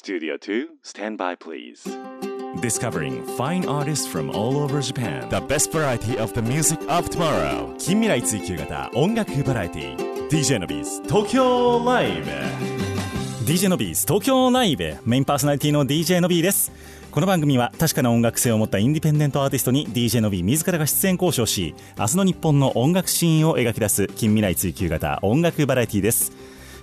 Studio 2, stand by please. Discovering fine artists from all over Japan. The best variety of the music of tomorrow. 近未来追求型音楽バラエティ DJ のビーズ東京ライブ。DJ のビーズ東京ライブメインパーソナリティの DJ のビーです。この番組は確かな音楽性を持ったインディペンデントアーティストに DJ の B 自らが出演交渉し、明日の日本の音楽シーンを描き出す近未来追求型音楽バラエティです。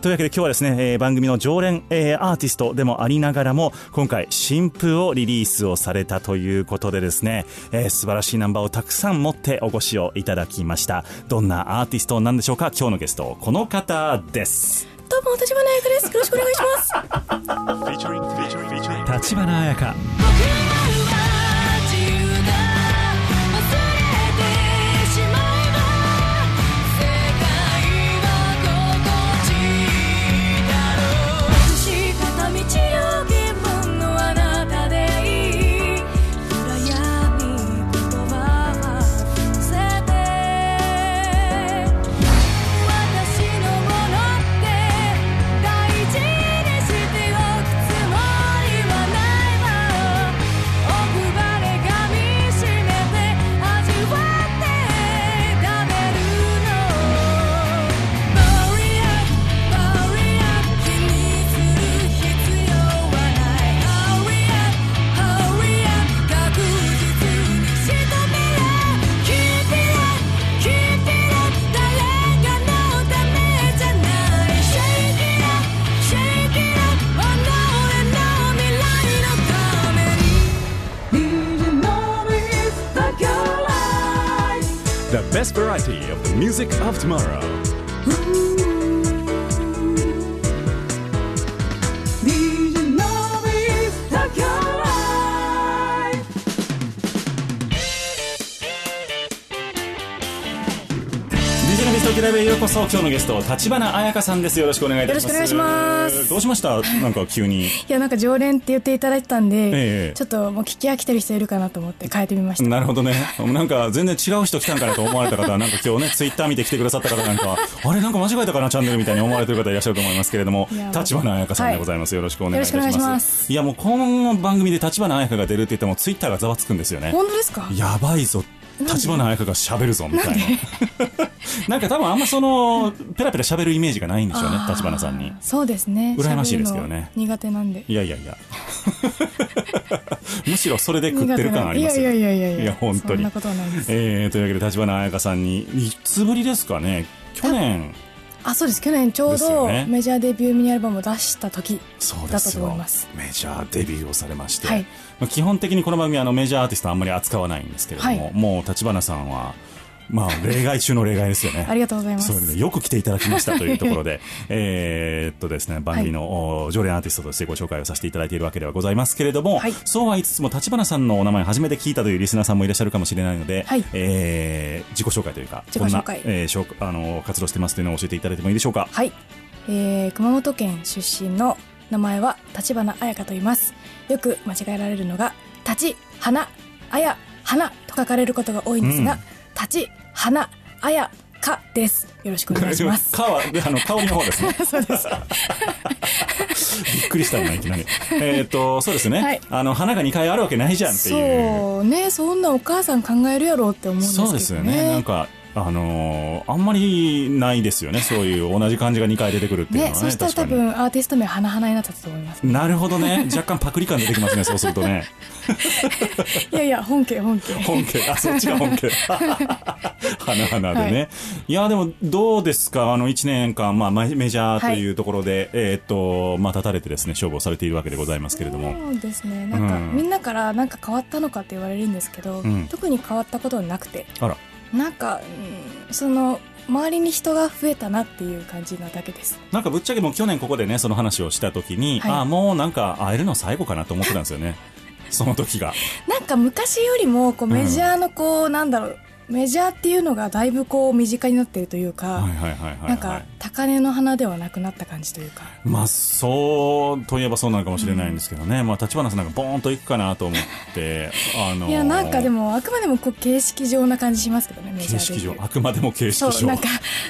というわけで今日はですね、番組の常連、アーティストでもありながらも今回新譜をリリースをされたということでですね、素晴らしいナンバーをたくさん持ってお越しをいただきました。どんなアーティストなんでしょうか。今日のゲストこの方です。どうも立花彩香です。よろしくお願いします。立花彩香Best variety of the music of tomorrow. Did you know it's Tokyo Live? DJ のビーズ Tokyo Live へようこそ。今日のゲスト立花彩香さんです。よろしくお願いいたします。よろしくお願いします。どうしました？なんか急に。いやなんか常連って言っていただいてたんで、ちょっともう聞き飽きてる人いるかなと思って変えてみました。なるほどね。なんか全然違う人来たんかなと思われた方はなんか今日ねツイッター見て来てくださった方なんかあれなんか間違えたかなチャンネルみたいに思われてる方いらっしゃると思いますけれども、立花彩香さんでございます。よろしくお願いいたします。よろしくお願いします。いやもうこの番組で立花彩香が出るって言ってもツイッターがざわつくんですよね。本当ですか？やばいぞ立花彩香が喋るぞみたいな。なんか多分あんまそのペラペラ喋るイメージがないんでしょうね立花さんに。そうですね。羨ましいですけどね。苦手なんで。いやいやいや。むしろそれで食ってる感ありますよ。いやいやいやいや本当に。そんなことはないです。というわけで立花彩香さんにいつぶりですかね。去年。あそうです。去年ちょうどメジャーデビューミニアルバムを出した時だったと思います。メジャーデビューをされまして、まあ、基本的にこの番組はメジャーアーティストあんまり扱わないんですけれども、もう立花さんはまあ例外中の例外ですよね。ありがとうございます。そういう意味でよく来ていただきましたというところで、ですね番組の常連アーティストとしてご紹介をさせていただいているわけではございますけれども、そうは言いつつも立花さんのお名前初めて聞いたというリスナーさんもいらっしゃるかもしれないので、自己紹介というかこんな、活動してますというのを教えていただいてもいいでしょうか。はい、熊本県出身の名前は立花彩香と言います。よく間違えられるのが立花彩花と書かれることが多いんですが、立花彩香です。よろしくお願いします。香は香りの方ですね。そうですびっくりしたのいきなり。そうですね、花が2回あるわけないじゃんっていう。そうね、そんなお母さん考えるやろうって思うんですけどね。そうですよね。なんかあんまりないですよね。そういう同じ漢字が2回出てくるっていうのはね。そしたら多分アーティスト名はなはなになったと思います、ね、なるほどね。若干パクリ感出てきますねそうするとね。いやいや本家あそっちが本家。花々でね、いやでもどうですか1年間、まあ、メジャーというところで、立たれてですね勝負をされているわけでございますけれども。そうですね。なんか、みんなからなんか変わったのかって言われるんですけど、特に変わったことはなくて、あらなんか、その周りに人が増えたなっていう感じなだけです。なんかぶっちゃけもう去年ここでねその話をした時に、もうなんか会えるの最後かなと思ってたんですよね。その時がなんか昔よりもこうメジャーのこう、うん、なんだろう、メジャーっていうのがだいぶこう身近になっているというか、なんか高嶺の花ではなくなった感じというか、まあそうといえばそうなのかもしれないんですけどね、うん、まあ立花さんなんかボーンといくかなと思っていやなんかでもあくまでもこう形式上な感じしますけどね、メジャーで形式上、あくまでも形式上、そうなんか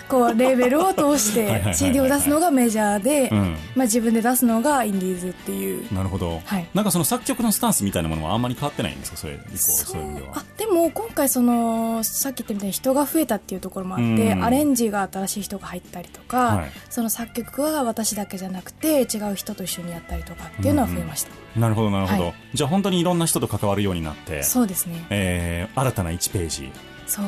こうレーベルを通して CD を出すのがメジャーで、まあ自分で出すのがインディーズっていう。なるほど、はい、なんかその作曲のスタンスみたいなものはあんまり変わってないんですか、それ以降。そういう意味では、あ、でも今回そのさっき言ったみたいに人が増えたっていうところもあって、アレンジが新しい人が入ったりとか、はい、その作曲は私だけじゃなくて違う人と一緒にやったりとかっていうのは増えました、なるほどなるほど、はい、じゃあ本当にいろんな人と関わるようになって。そうですね、新たな1ページ。そう、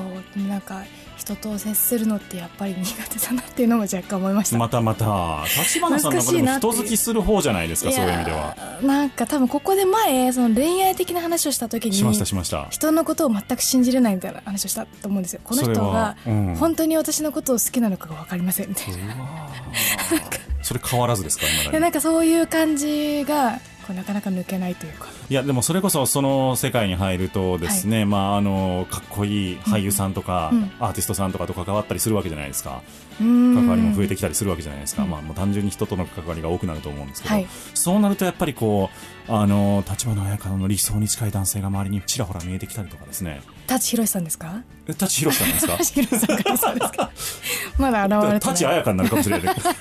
なんか人と接するのってやっぱり苦手だなっていうのも若干思いました。またまた立花さんの中でも人好きする方じゃないですか。そういう意味ではなんか多分ここで前その恋愛的な話をした時にしました人のことを全く信じれないみたいな話をしたと思うんですよ。この人が本当に私のことを好きなのかが分かりませんみたいな、それ変わらずですか。今だなんかそういう感じがなかなか抜けないというか。いやでもそれこそその世界に入るとですね、はい、まあかっこいい俳優さんとか、アーティストさんとかと関わったりするわけじゃないですか。関わりも増えてきたりするわけじゃないですか、まあ、もう単純に人との関わりが多くなると思うんですけど、はい、そうなるとやっぱりこう立花彩香の理想に近い男性が周りにちらほら見えてきたりとかですね。舘ひろしさんですか。舘ひろしさんですか。舘ひろしさんからそうですか。まだ現れてない。舘彩香になるかもしれない。本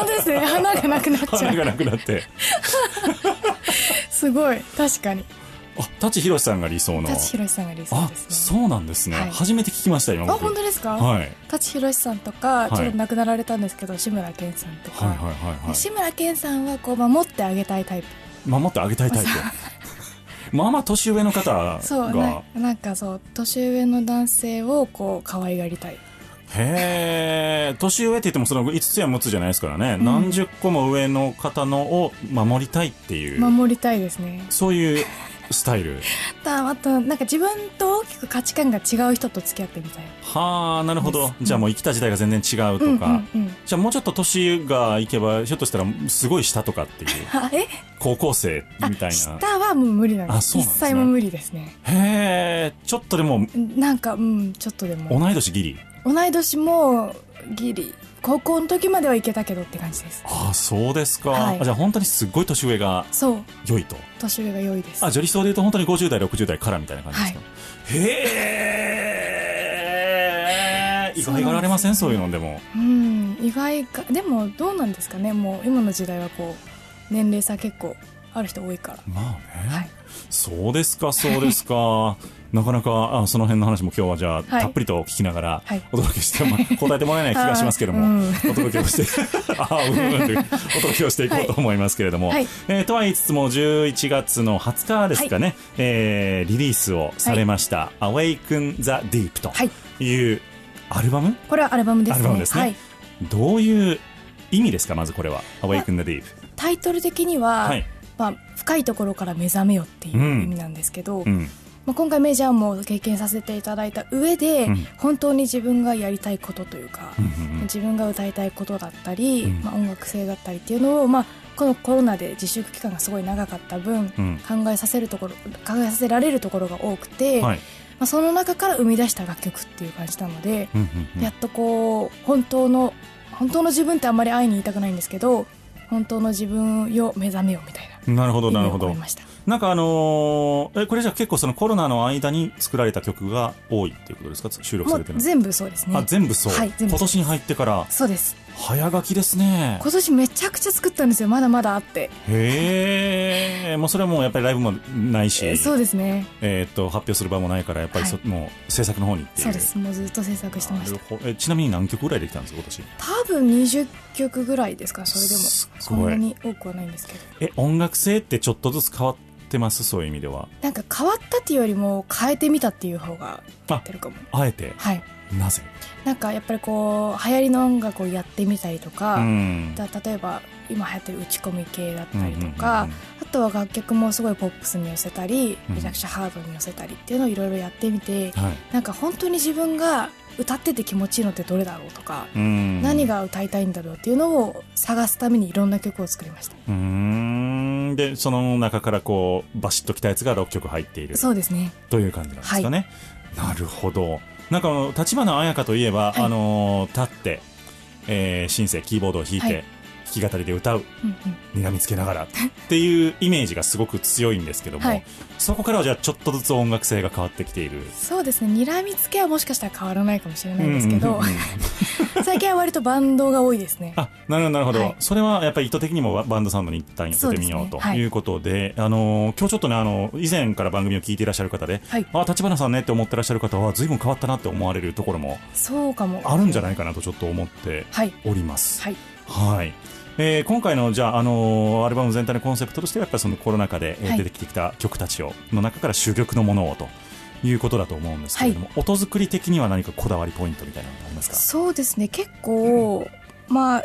当ですね、花がなくなっちゃう。花がなくなってすごい、確かに。あ、舘ひろしさんが理想の。舘ひろしさんが理想ですね。あ、そうなんですね、はい、初めて聞きました今。あ、本当ですか。はい、舘ひろしさんとか、ちょっと亡くなられたんですけど、はい、志村けんさんとか、はいはいはいはい、志村けんさんはこう守ってあげたいタイプ。守ってあげたいタイプまあまあ年上の方がそうなんかそう、年上の男性をこう可愛がりたい。へー、年上って言ってもその5つや6つじゃないですからね、何十個も上の方のを守りたいっていう。守りたいですね、そういうスタイル。あとなんか自分と大きく価値観が違う人と付き合ってみたい。はあ、なるほど。じゃあもう生きた時代が全然違うとか、じゃあもうちょっと年がいけばひょっとしたらすごい下とかっていうえ、高校生みたいな。下はもう無理なんです。一切も無理ですね。へー、ちょっとでもなんか、ちょっとでも同い年ギリ。同い年もギリ、高校の時まではいけたけどって感じです。ああ、そうですか、はい、じゃあ本当にすごい年上が良いと。年上が良いです。あ、じゃあ理想で言うと本当に50代60代からみたいな感じですか、はい、へー、意外がられません、そういうのでも。意外がでもどうなんですかね。もう今の時代はこう年齢差結構ある人多いから。まあね、はい、そうですかそうですかなかなかその辺の話も今日はじゃあ、はい、たっぷりと聞きながらお届けして、答えてもらえない気がしますけども、お届けをしてお届けをしていこうと思いますけれども、はい、とは言いつつも11月の20日ですかね、はい、リリースをされました、はい、Awaken the Deep というアルバム。これはアルバムですね。アルバムですね、はい、どういう意味ですか。まずこれは Awaken the Deep、タイトル的には、はい、深いところから目覚めよっていう意味なんですけど、今回メジャーも経験させていただいた上で、本当に自分がやりたいことというか、自分が歌いたいことだったり、音楽性だったりっていうのを、このコロナで自粛期間がすごい長かった分、考えさせられるところが多くて、はい、その中から生み出した楽曲っていう感じなので、やっとこう本当の自分ってあんまり会いに言いたくないんですけど、本当の自分を目覚めよみたいな。なるほどなるほど。なんかこれじゃあ結構そのコロナの間に作られた曲が多いっていうことですか。収録されてるの全部。そうですね。あ、全部そう、はい、全部。今年に入ってから。そうです、早書きですね。今年めちゃくちゃ作ったんですよ、まだまだあって。へえ。もうそれはもうやっぱりライブもないし、そうですね、発表する場もないからやっぱりはい、もう制作の方にっていう。そうです、もうずっと制作してました。ちなみに何曲ぐらいできたんですか今年。多分20曲ぐらいですか。それでもそんなに多くはないんですけど。音楽性ってちょっとずつ変わってます。そういう意味ではなんか変わったっていうよりも変えてみたっていう方が合ってるかも。あえて、はい、なぜ。なんかやっぱりこう流行りの音楽をやってみたりとか、例えば今流行ってる打ち込み系だったりとか、あとは楽曲もすごいポップスに寄せたり、めちゃくちゃハードに寄せたりっていうのをいろいろやってみて、なんか本当に自分が歌ってて気持ちいいのってどれだろうとか、何が歌いたいんだろうっていうのを探すためにいろんな曲を作りました。んでその中からこうバシッときたやつが6曲入っている、そうですね、という感じなんですかね、はい、なるほど。なんか立花彩香といえば、はい、立って、シンセキーボードを弾いて、はい、弾き語りで歌う、うんうん、睨みつけながらっていうイメージがすごく強いんですけども、はい、そこからはじゃあちょっとずつ音楽性が変わってきている。そうですね、睨みつけはもしかしたら変わらないかもしれないんですけど、うんうんうん、最近は割とバンドが多いですね。あ、なるほどなるほど、はい、それはやっぱり意図的にもバンドサウンドに一旦やってみようということで、はい、今日ちょっとね以前から番組を聞いていらっしゃる方で、はい、あ、橘さんねって思ってらっしゃる方は随分変わったなって思われるところもそうかもあるんじゃないかなとちょっと思っております。はい、はい、今回のじゃあ、アルバム全体のコンセプトとしてはやっぱりそのコロナ禍で出てきてきた曲たちを、はい、の中から珠玉のものをということだと思うんですけれども、はい、音作り的には何かこだわりポイントみたいなのありますか？そうですね、結構、うん、まあ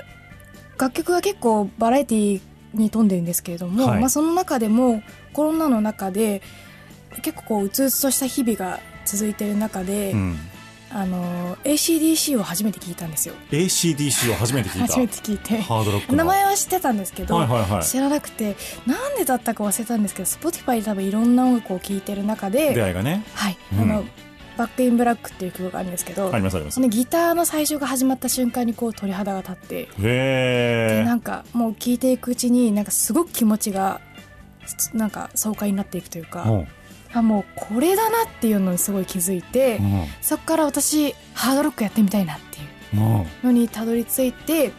楽曲が結構バラエティに富んでるんですけれども、はい、まあ、その中でもコロナの中で結構こううつうつとした日々が続いている中で、うん、ACDC を初めて聞いたんですよ。 ACDC を初めて聞いた初めて聞いてハードロックの名前は知ってたんですけど、はいはいはい、知らなくてなんでだったか忘れたんですけど Spotify で多分いろんな音楽を聴いてる中で出会いがね、はい、うん、バックインブラックっていう曲があるんですけど、ありますあります、そのギターの最初が始まった瞬間にこう鳥肌が立って、へでなんかもう聴いていくうちになんかすごく気持ちがなんか爽快になっていくというか、あ、もうこれだなっていうのにすごい気づいて、うん、そこから私ハードロックやってみたいなっていうのにたどり着いて、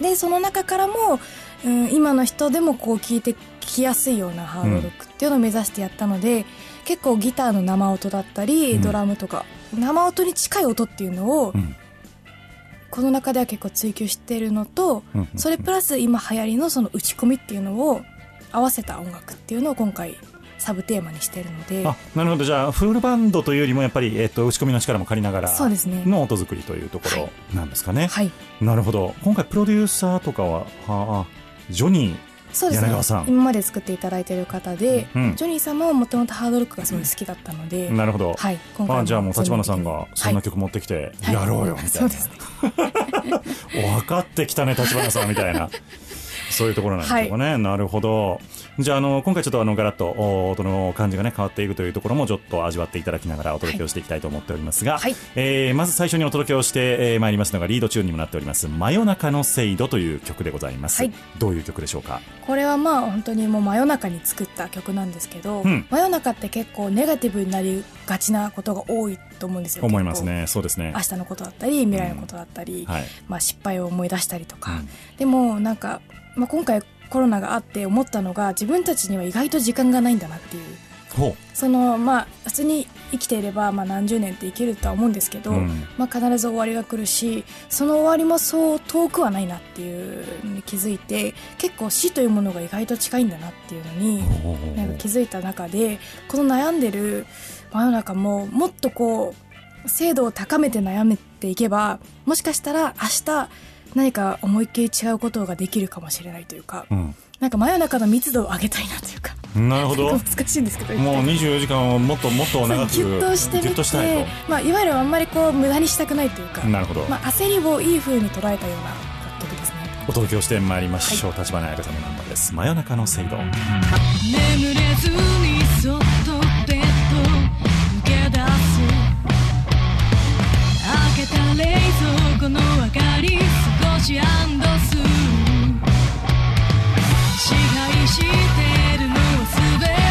でその中からも、うん、今の人でもこう聴いて聴きやすいようなハードロックっていうのを目指してやったので、うん、結構ギターの生音だったり、うん、ドラムとか生音に近い音っていうのを、うん、この中では結構追求してるのと、うん、それプラス今流行りのその打ち込みっていうのを合わせた音楽っていうのを今回サブテーマにしているので。あ、なるほど。じゃあフルバンドというよりもやっぱり、打ち込みの力も借りながらの音作りというところなんですかね。はい、なるほど。今回プロデューサーとかは、はあ、ジョニー、そうですね、柳川さん、今まで作っていただいている方で、うん、ジョニーさんももともとハードロックがすごい好きだったので、うん、なるほど、はい、今回じゃあもう橘さんがそんな曲持ってきてやろうよみたいな、分かってきたね橘さんみたいなそういうところなんですよね、はい、なるほど。じゃあ、今回ちょっとガラッと音の感じがね変わっていくというところもちょっと味わっていただきながらお届けをしていきたいと思っておりますが、はい、まず最初にお届けをしてまいりますのがリードチューンにもなっております真夜中のセイドという曲でございます、はい、どういう曲でしょうか？これはまあ本当にもう真夜中に作った曲なんですけど、うん、真夜中って結構ネガティブになりがちなことが多いと思うんですよ。思いますね。そうですね。明日のことだったり未来のことだったり、うん、はい、まあ、失敗を思い出したりとか、うん、でもなんか、まあ、今回コロナがあって思ったのが自分たちには意外と時間がないんだなっていう、その、まあ、普通に生きていれば、まあ、何十年って生きるとは思うんですけど、うん、まあ、必ず終わりが来るしその終わりもそう遠くはないなっていうのに気づいて、結構死というものが意外と近いんだなっていうのになんか気づいた中で、この悩んでる真夜中ももっとこう精度を高めて悩めていけばもしかしたら明日何か思いっきり違うことができるかもしれないというか、うん、なんか真夜中の密度を上げたいなというか。なるほど。難しいんですけどもう24時間をもっともっと長くギュッとしてみて、まあ、いわゆるあんまりこう無駄にしたくないというか。なるほど、まあ、焦りをいい風に捉えたような楽曲ですね。お届けをしてまいりましょう。橘彩香さんのナンバーです。真夜中の聖堂。眠れずにそっとベッド抜け出す。開けた冷蔵庫の明かり少し安堵する。支配してるのは全て。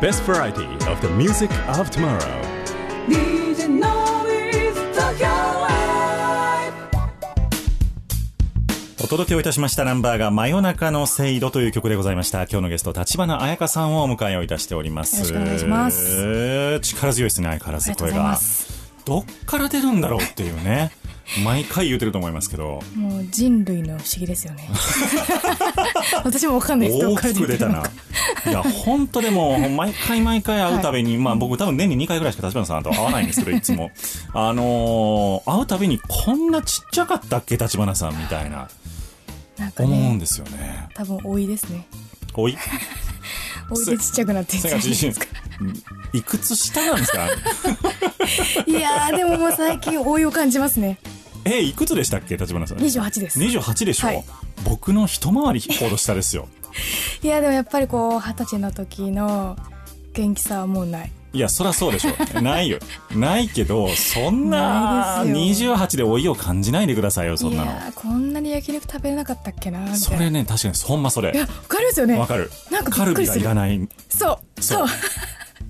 Best variety of the music of tomorrow. DJ Noise Tokyo Live。 お届けをいたしましたナンバーが真夜中のセイドという曲でございました。今日のゲスト橘彩香さんをお迎えをいたしております。よろしくお願いします。力強いですね、相変わらず声がどっから出るんだろうっていうね毎回言ってると思いますけど、もう人類の不思議ですよね私も分かんないです。大きく出たないや本当でも毎回会うたびに、はい、まあ、僕多分年に2回ぐらいしか橘さんと会わないんですけどいつも会うたびにこんなちっちゃかったっけ橘さんみたい なんか、ね、思うんですよね。多分老いですね。老いでちっちゃくなってるんじゃないですか。いくつ下なんですかいやでももう最近老いを感じますね。いくつでしたっけ橘さん。28です。28でしょ、はい、僕の一回りほど下ですよいやでもやっぱりこう20歳の時の元気さはもうない。いやそりゃそうでしょないよないけど、そんな28で老いを感じないでくださいよ。そんなのいやこんなに焼肉食べれなかったっけなみたいな。それね、確かにほんまそれ。いや分かりますよね。分かる。なんかカルビがいらない。そう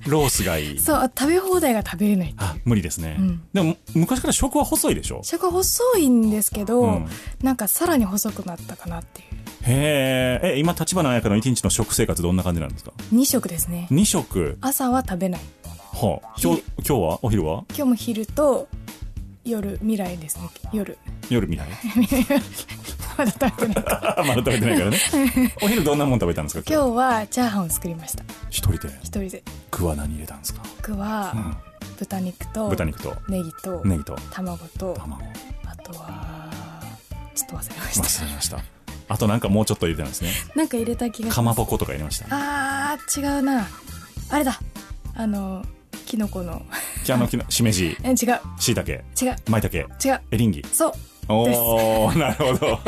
ロースがいい。そう、食べ放題が食べれない。あ、無理ですね、うん、でも昔から食は細いでしょ。食は細いんですけど、うん、なんかさらに細くなったかなっていう。へえ。今橘彩香の1日の食生活どんな感じなんですか。2食ですね。2食。朝は食べない。はあ、今日はお昼は。今日も昼と夜未来ですね。夜未来まだ食べてないからまだ食べてないからねお昼どんなもん食べたんですか。今日はチャーハンを作りました。一人で。具は何入れたんですか。具は、うん、豚肉とネギと卵、あとはちょっと忘れましたあとなんかもうちょっと入れてないですね。なんか入れた気がします。かまぼことか入れました。あー違うな、あれだ、キノコのしめじ。違う。しいたけ。違う。まいたけ。違う。エリンギ。そう。おー、なるほど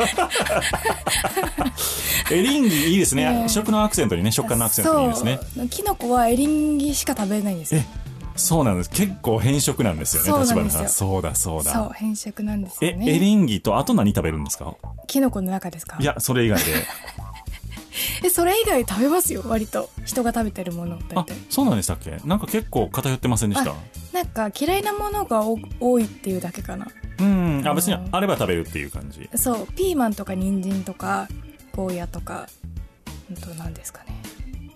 エリンギいいですね、食のアクセントにね、食感のアクセントにいいですね。キノコはエリンギしか食べれないんですよ。そうなんです。結構変色なんですよね。橘さん。そうだ。そう、変色なんですよね。エリンギとあと何食べるんですか。キノコの中ですか。いや、それ以外でそれ以外食べますよ、割と人が食べてるもの大体。あ、そうなんでしたっけ。なんか結構偏ってませんでした。なんか嫌いなものが多いっていうだけかな。うん、あ、別にあれば食べるっていう感じ。そう、ピーマンとか人参とかゴーヤとか、なんですかね、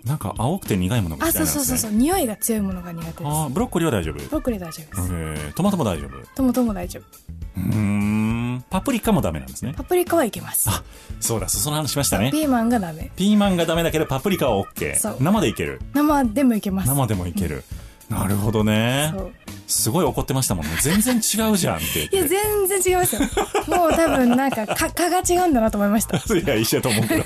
なんか青くて苦いものが嫌いなんですね。そう、匂いが強いものが苦手です。あ、ブロッコリーは大丈夫。ブロッコリー大丈夫です。トマトも大丈夫。トマトも大丈夫。パプリカもダメなんですね。パプリカはいけます。あ、そうだ、その話しましたね。ピーマンがダメだけどパプリカは OK。 生でもいける。なるほどね。すごい怒ってましたもんね。全然違うじゃんっていや全然違いますよもう多分なんか蚊が違うんだなと思いましたいや一緒だと思うけど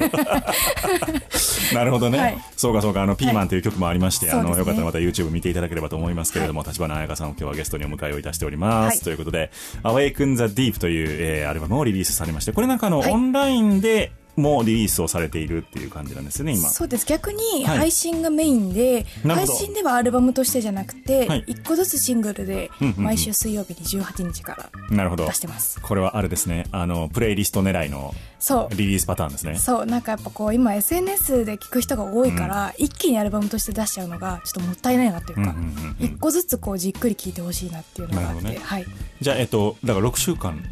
なるほどね、はい、そうかピーマンという曲もありまして、はい、よかったらまた YouTube 見ていただければと思いますけれども、橘彩香さんを今日はゲストにお迎えをいたしております、はい、ということで Awaken the Deep という、アルバムをリリースされまして、これなんかはい、オンラインでもうリリースをされているっていう感じなんですよね今。そうです。逆に配信がメインで、はい、配信ではアルバムとしてじゃなくて、はい、1個ずつシングルで毎週水曜日に18日から出してます。これはあれですね、プレイリスト狙いのリリースパターンですね。そう、なんかやっぱこう今 SNS で聴く人が多いから、うん、一気にアルバムとして出しちゃうのがちょっともったいないなというか、1個ずつこうじっくり聴いてほしいなっていうのがあって、ね、はい、じゃあ、だから6週間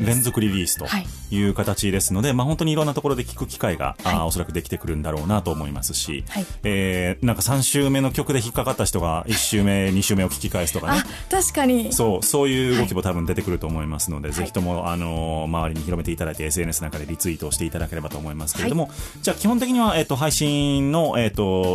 連続リリースという形ですので、はい、まあ、本当にいろんなところで聞く機会が、はい、おそらくできてくるんだろうなと思いますし、はい、なんか3週目の曲で引っかかった人が1週目2週目を聞き返すとかね。あ、確かに。そういう動きも多分出てくると思いますので、はい、ぜひとも、周りに広めていただいて SNS なんかでリツイートをしていただければと思いますけれども、はい、じゃあ基本的には、配信の、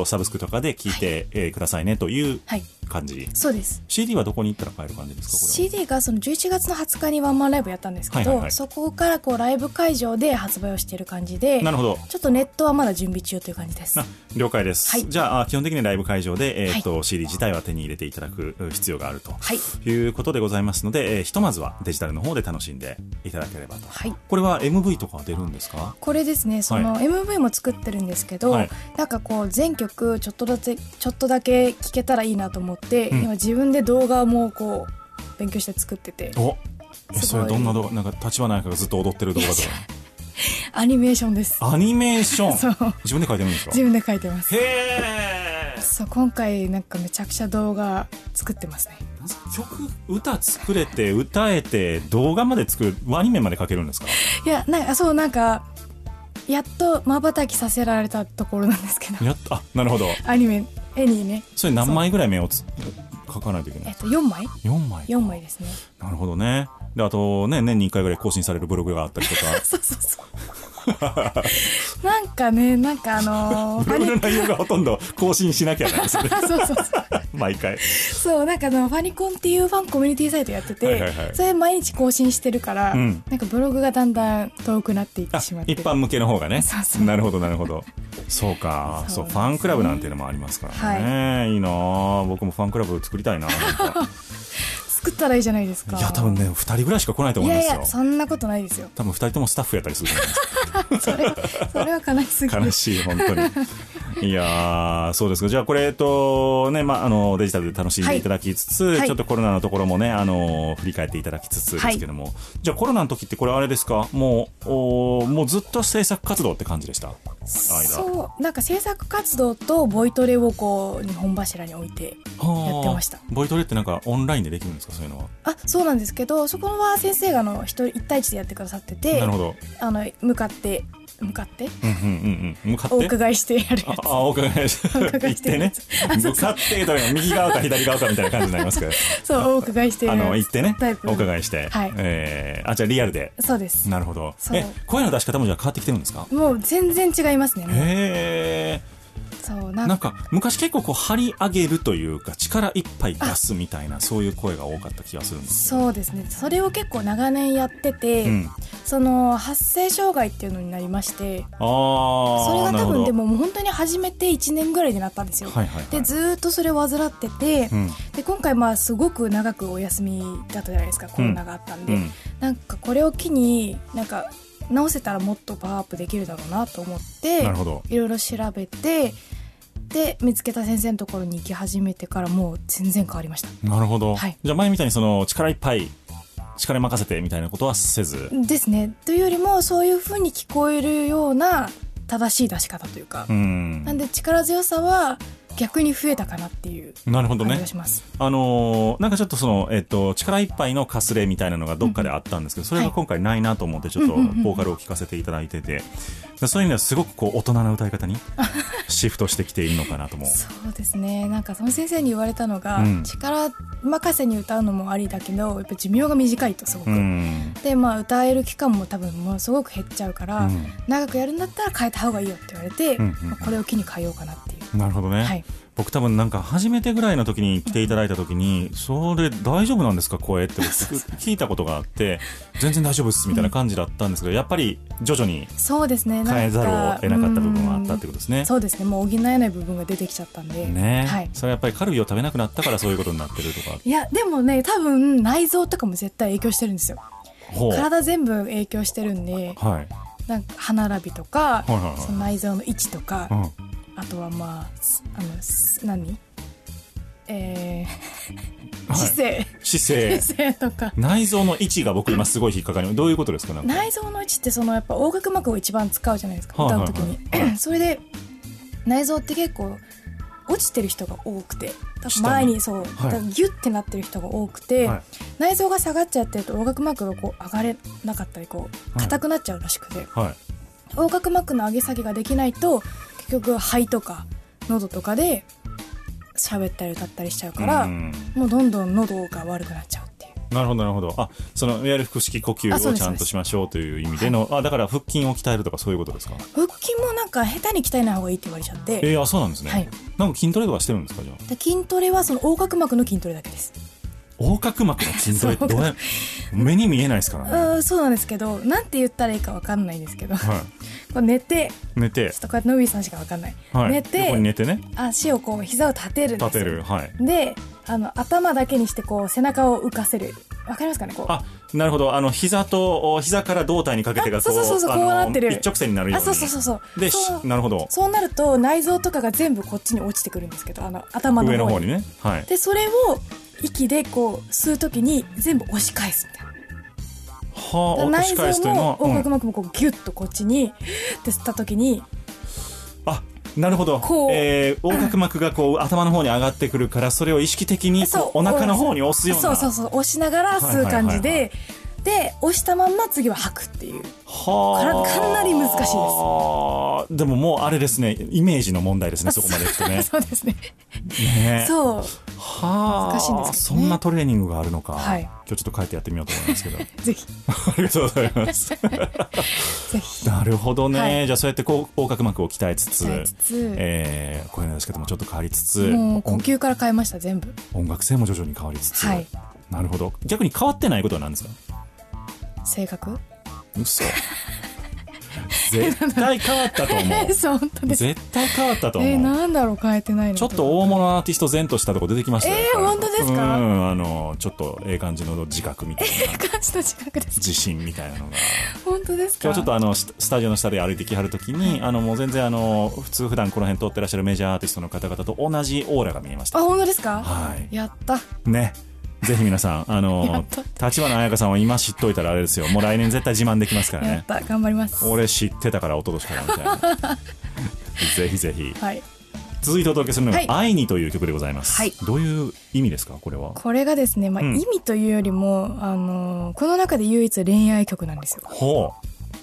サブスクとかで聞いて、はい、くださいねという感じ、はい、そうです。 CD はどこに行ったら買える感じですか。これ CD がその11月の20日にワンマンライブやったんですけど、はいはいはい、そこからこうライブ会場で発売をしている感じで。なるほど。ちょっとネットはまだ準備中という感じです。了解です、はい、じゃあ基本的にライブ会場で、はい、CD 自体は手に入れていただく必要があると、はい、いうことでございますので、ひとまずはデジタルの方で楽しんでいただければと、はい、これは MV とかは出るんですか。これですね、その、はい、MV も作ってるんですけど、はい、なんかこう全曲ちょっとだけ聴けたらいいなと思って、うん、今自分で動画もこう勉強して作ってて。お、それどんな動画。なんか橘彩香がずっと踊ってる動画とかアニメーションです。アニメーション自分で描いてるんですか。自分で描いてます。へー、そう今回なんかめちゃくちゃ動画作ってますね。曲歌作れて歌えて動画まで作るアニメまで描けるんですか？いやなんかそうなんかやっと瞬きさせられたところなんですけど。やっとあなるほどアニメ絵にね。それ何枚ぐらい目を描かないといけない？4枚。4枚ですね。なるほどね。であとね年に1回ぐらい更新されるブログがあったりとか。そうそうそう。なんかねなんかブログの内容がほとんど更新しなきゃなんですね。そうそうそう。毎回そうなんかファニコンっていうファンコミュニティサイトやってて、はいはいはい、それ毎日更新してるから、うん、なんかブログがだんだん遠くなっていってしまって一般向けの方がね。そうそうなるほどなるほどそうかそう、ね、ファンクラブなんていうのもありますからね、はい、いいな僕もファンクラブ作りたい なんか作ったらいいじゃないですか。いや多分ね2人ぐらいしか来ないと思いますよ。いやいやそんなことないですよ。多分2人ともスタッフやったりするじゃないですかそれは悲しすぎる。悲しい本当に。いやそうですか。じゃあこれねまあデジタルで楽しんでいただきつつ、はい、ちょっとコロナのところもね振り返っていただきつつですけども、はい、じゃあコロナの時ってこれあれですかもうずっと制作活動って感じでした？そうなんか制作活動とボイトレをこう日本柱に置いてやってました。ボイトレってなんかオンラインでできるんですかそういうのは？あそうなんですけどそこは先生が一対一でやってくださっててなるほど向かってお伺いしてやるやつ。あお伺いしてね向かってとか右側か左側かみたいな感じになりますけどそうお伺いしてやる行ってねお伺いして、はいじゃあリアルで。そうです。なるほど。声の出し方もじゃあ変わってきてるんですか？もう全然違いますね。へーそうなんか昔結構こう張り上げるというか力いっぱい出すみたいなそういう声が多かった気がするんですけど。そうですねそれを結構長年やってて、うん、その発声障害っていうのになりまして。あそれが多分でも本当に始めて1年ぐらいでなったんですよ、はいはいはい、でずっとそれを患ってて、うん、で今回まあすごく長くお休みだったじゃないですかコロナがあったんで、うん、なんかこれを機になんか直せたらもっとパワーアップできるだろうなと思っていろいろ調べてで見つけた先生のところに行き始めてからもう全然変わりました。なるほど、はい、じゃあ前みたいにその力いっぱい力任せてみたいなことはせずですね。というよりもそういう風に聞こえるような正しい出し方というかうんなんで力強さは逆に増えたかなっていう感じがします。なるほどね。なんかちょっとその、力いっぱいのかすれみたいなのがどっかであったんですけど、うん、それが今回ないなと思ってちょっとボーカルを聴かせていただいてて、うん、そういう意味ではすごくこう大人な歌い方にシフトしてきているのかなともそうですね。なんかその先生に言われたのが、うん、力任せに歌うのもありだけどやっぱ寿命が短いとすごく、うん、でまあ歌える期間も多分もうすごく減っちゃうから、うん、長くやるんだったら変えた方がいいよって言われて、うんうんまあ、これを機に変えようかなっていう。なるほどね、はい僕多分なんか初めてぐらいの時に来ていただいた時にそれ大丈夫なんですか声って聞いたことがあって全然大丈夫ですみたいな感じだったんですけどやっぱり徐々に変えざるを得なかった部分はあったってことですね。そうですねもう補えない部分が出てきちゃったんでね、はい、それはやっぱりカルビを食べなくなったからそういうことになってるとかいやでもね多分内臓とかも絶対影響してるんですよ。体全部影響してるんで、はい、なんか歯並びとか、はいはいはい、その内臓の位置とか、うんあとはまあ何姿勢とか内臓の位置が僕今すごい引っかかります。どういうことですか？なんか内臓の位置ってそのやっぱ横隔膜を一番使うじゃないですか、はいはいはい、歌う時に、はい、それで内臓って結構落ちてる人が多くて前にそう、はい、ギュッてなってる人が多くて、はい、内臓が下がっちゃってると横隔膜がこう上がれなかったりこう硬くなっちゃうらしくて、はい、横隔膜の上げ下げができないと結局肺とか喉とかで喋ったり歌ったりしちゃうからもうどんどん喉が悪くなっちゃうっていう。なるほどなるほど。あそのいわゆる腹式呼吸をちゃんとしましょうという意味でのあだから腹筋を鍛えるとかそういうことですか？腹筋もなんか下手に鍛えない方がいいって言われちゃってあそうなんですね、はい、なんか筋トレとかしてるんですか？じゃあ筋トレはその横隔膜の筋トレだけです。横隔膜の筋トレってどうや目に見えないですからね。そうなんですけどなんて言ったらいいか分かんないんですけど、はい、こう寝てちょっとこうやってのびさんしか分かんない、はい、寝てね足をこう膝を立てるんですよ。立てる、はい、で頭だけにしてこう背中を浮かせる。分かりますかねこう。あなるほど膝から胴体にかけてがこう一直線になるように。あそうそうそうそうでそうなるほど。そうなると内臓とかが全部こっちに落ちてくるんですけど頭の方に、上の方にね、はい、でそれを息でこう吸うときに全部押し返すみたいな、はあ、内臓も横隔膜もこうギュッとこっちにって吸ったときにあなるほど、こう、横隔膜がこう頭の方に上がってくるから、それを意識的にお腹の方に押すような、そうそうそう、押しながら吸う感じで、はいはいはいはい、で押したまんま次は吐くっていう、かなり難しいです。でももうあれですね、イメージの問題ですね、そこまでいくとね。そうですね。ね、そうは難しいんですけどね。そんなトレーニングがあるのか、はい、今日ちょっと変えてやってみようと思いますけど。ぜひ。ありがとうございます。ぜひ。なるほどね。はい、じゃあそうやってこう横隔膜を鍛えつつ、こういうのですけどもちょっと変わりつつ、もう呼吸から変えました全部。音楽性も徐々に変わりつつ、はい、なるほど。逆に変わってないことは何ですか？性格？嘘。絶対変わったと思う。そう、本当です。絶対変わったと思う。なんだろう、変えてないの。ちょっと大物アーティスト前としたとこ出てきましたよ。本当ですか？うん、ちょっと感じの自覚みたいな。感じの自覚です。自信みたいなのが。本当ですか？今日ちょっとスタジオの下で歩いてきはるときに、もう全然普通普段この辺通ってらっしゃるメジャーアーティストの方々と同じオーラが見えました。あ、本当ですか？はい。やった。ね。ぜひ皆さん、立花彩香さんは今知っといたらあれですよ、もう来年絶対自慢できますからね。やった、頑張ります。俺知ってたから、おととしからみたいな。ぜひぜひ、はい、続いてお届けするのが、はい、愛にという曲でございます、はい、どういう意味ですか、これは。これがですね、うん、意味というよりも、この中で唯一恋愛曲なんですよ。ほ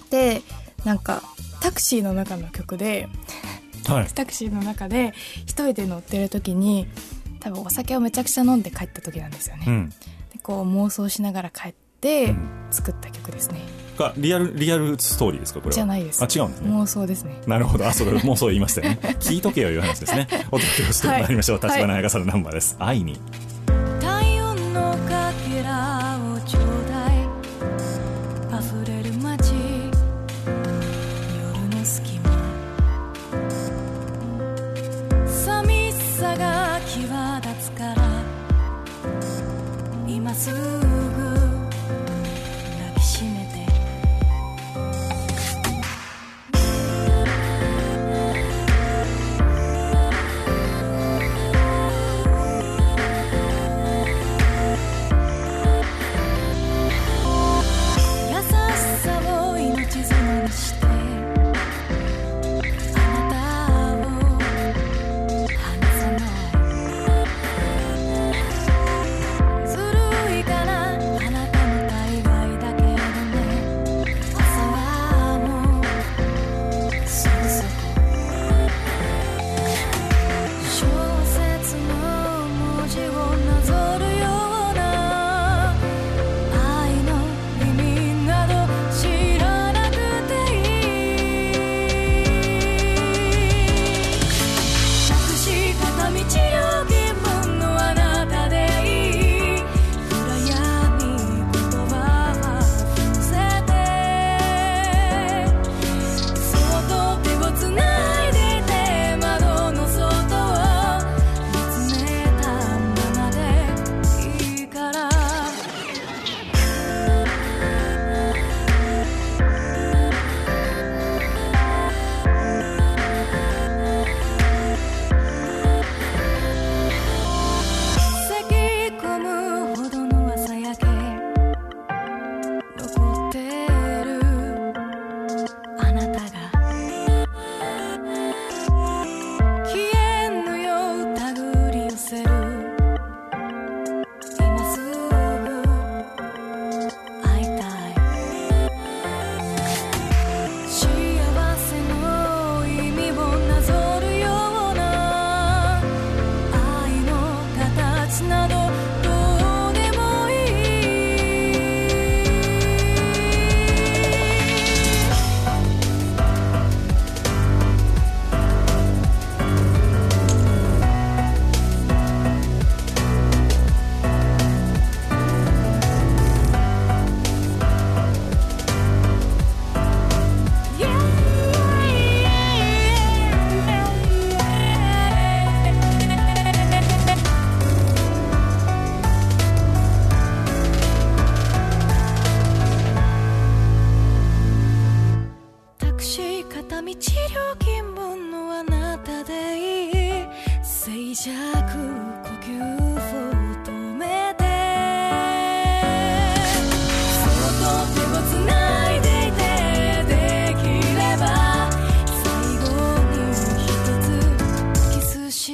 う。で、なんかタクシーの中の曲で、はい、タクシーの中で一人で乗ってる時に多分お酒をめちゃくちゃ飲んで帰った時なんですよね、うん、でこう妄想しながら帰って作った曲ですね、うん、リアルストーリーですか、これは。じゃないです。あ、違うんですね。妄想ですね。なるほど。あ、それ妄想言いましたよね。聞いとけよ、いう話ですね。お届けをしてまいりましょう。立花彩香さんのナンバーです、はい、愛に。太陽のかけらをちょうだい、溢れる街、夜の隙間、寂しさが際立つから、今すぐ抱きしめて。優しさを命綱にして、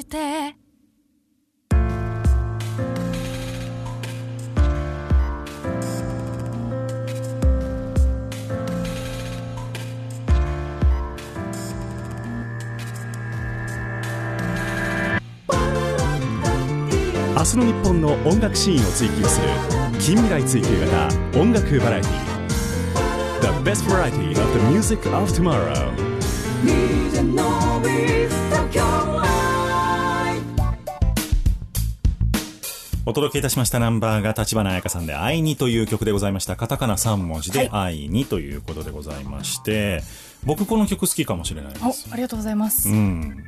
て」明日の日本の音楽シーンを追求する近未来追求型音楽バラエティ The best variety of the music of tomorrow お届けいたしましたナンバーが橘彩香さんで愛にという曲でございました。カタカナ3文字で愛にということでございまして、はい、僕この曲好きかもしれないです。ありがとうございます、うん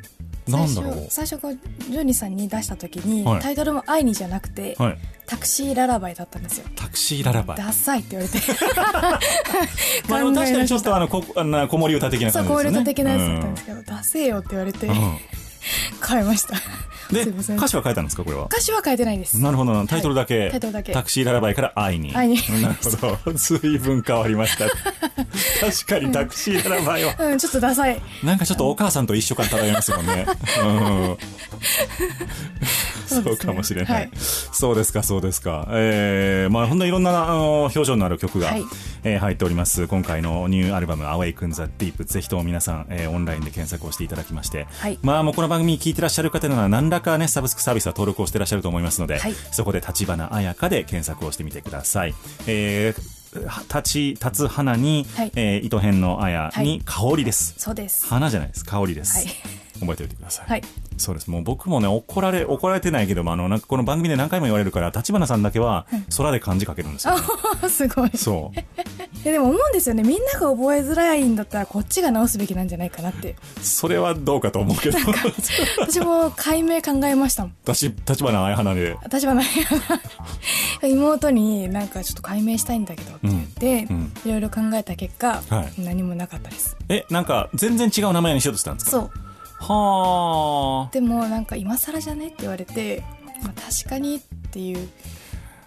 なんだろう最初こうジョニーさんに出した時に、はい、タイトルも愛にじゃなくて、はい、タクシーララバイだったんですよ。タクシーララバイダサいって言われてまあ確かにちょっと子守歌的な感じですよね。そう子守歌的なやつだったんですけど、うん、ダセーよって言われて、うん、変えましたで歌詞は変えたんですか。これは歌詞は変えてないです。なるほどタイトルだけ、はい、タイトルだけタクシーララバイから愛に、なるほど随分変わりました確かにタクシーララバイは、うんうん、ちょっとダサいなんかちょっとお母さんと一緒感漂いますもんね、うん、そうかもしれない、はい、そうですかそうですか、まあほんといろんな表情のある曲が、はい入っております今回のニューアルバム Awaken the Deep ぜひとも皆さん、オンラインで検索をしていただきまして、はい、まあもうこの番組聞いてらっしゃる方なら何らかねサブスクサービスは登録をしてらっしゃると思いますので、はい、そこで橘彩香で検索をしてみてください。立つ花に、はい糸辺の綾に香りです、はい、そうです花じゃないです香りです、はい、覚えておいてください、はい、そうですもう僕もね怒られてないけどもなんかこの番組で何回も言われるから橘さんだけは空で漢字書けるんですよ、ねうん、すごいそうでも思うんですよねみんなが覚えづらいんだったらこっちが直すべきなんじゃないかなってそれはどうかと思うけど私も解明考えましたもん橘綾花で橘綾花妹になんかちょっと解明したいんだけどって言って、うん、いろいろ考えた結果、はい、何もなかったです。なんか全然違う名前にしようとしたんですか。そうはあ。でもなんか今更じゃねって言われて、まあ、確かにっていう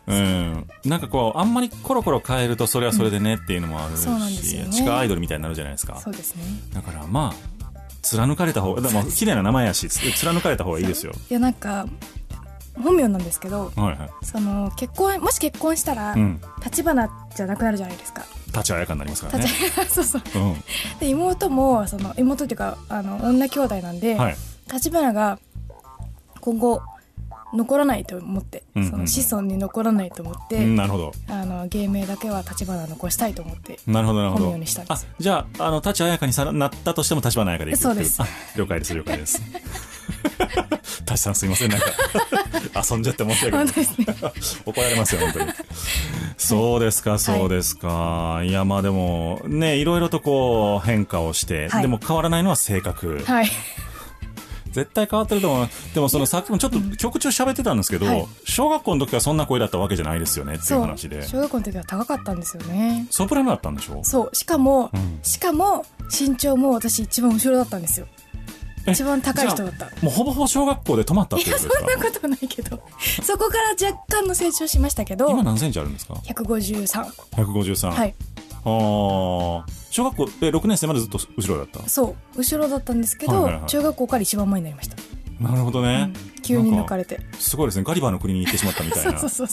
うん、なんかこうあんまりコロコロ変えるとそれはそれでねっていうのもあるし、うんね、地下アイドルみたいになるじゃないですか。そうですねだからまあ貫かれた方が綺麗な名前やし貫かれた方がいいですよ。いやなんか本名なんですけど、はいはい、そのもし結婚したら立花、うん、じゃなくなるじゃないですか。立ちあやかになりますからねそうそう、うん、で妹もその妹っていうか女兄弟なんで、はい、立花が今後残らないと思って、うんうん、その子孫に残らないと思って、うん、なるほど芸名だけは橘残したいと思って本名にしたんです。あじゃあ立彩香になったとしても橘彩香でいくっていうそうです了解です立さんすいませんなんか遊んじゃって申し訳ない怒られますよ本当にそうですかそうですか、はい、いやまあでもねいろいろとこう変化をして、はい、でも変わらないのは性格はい絶対変わってると思う。でもそのさっきもちょっと曲中喋ってたんですけど、はい、小学校の時はそんな声だったわけじゃないですよねっていう話で。小学校の時は高かったんですよね。ソプラノだったんでしょ。そうしかも身長も私一番後ろだったんですよ。一番高い人だった。もうほぼほぼ小学校で止まったってことですか。いやそんなことないけどそこから若干の成長しましたけど今何センチあるんですか。153。はいあ小学校で6年生までずっと後ろだったそう後ろだったんですけど、はいはいはい、中学校から一番前になりました。なるほどね、うん、急に抜かれてすごいですねガリバーの国に行ってしまったみたいなそうへ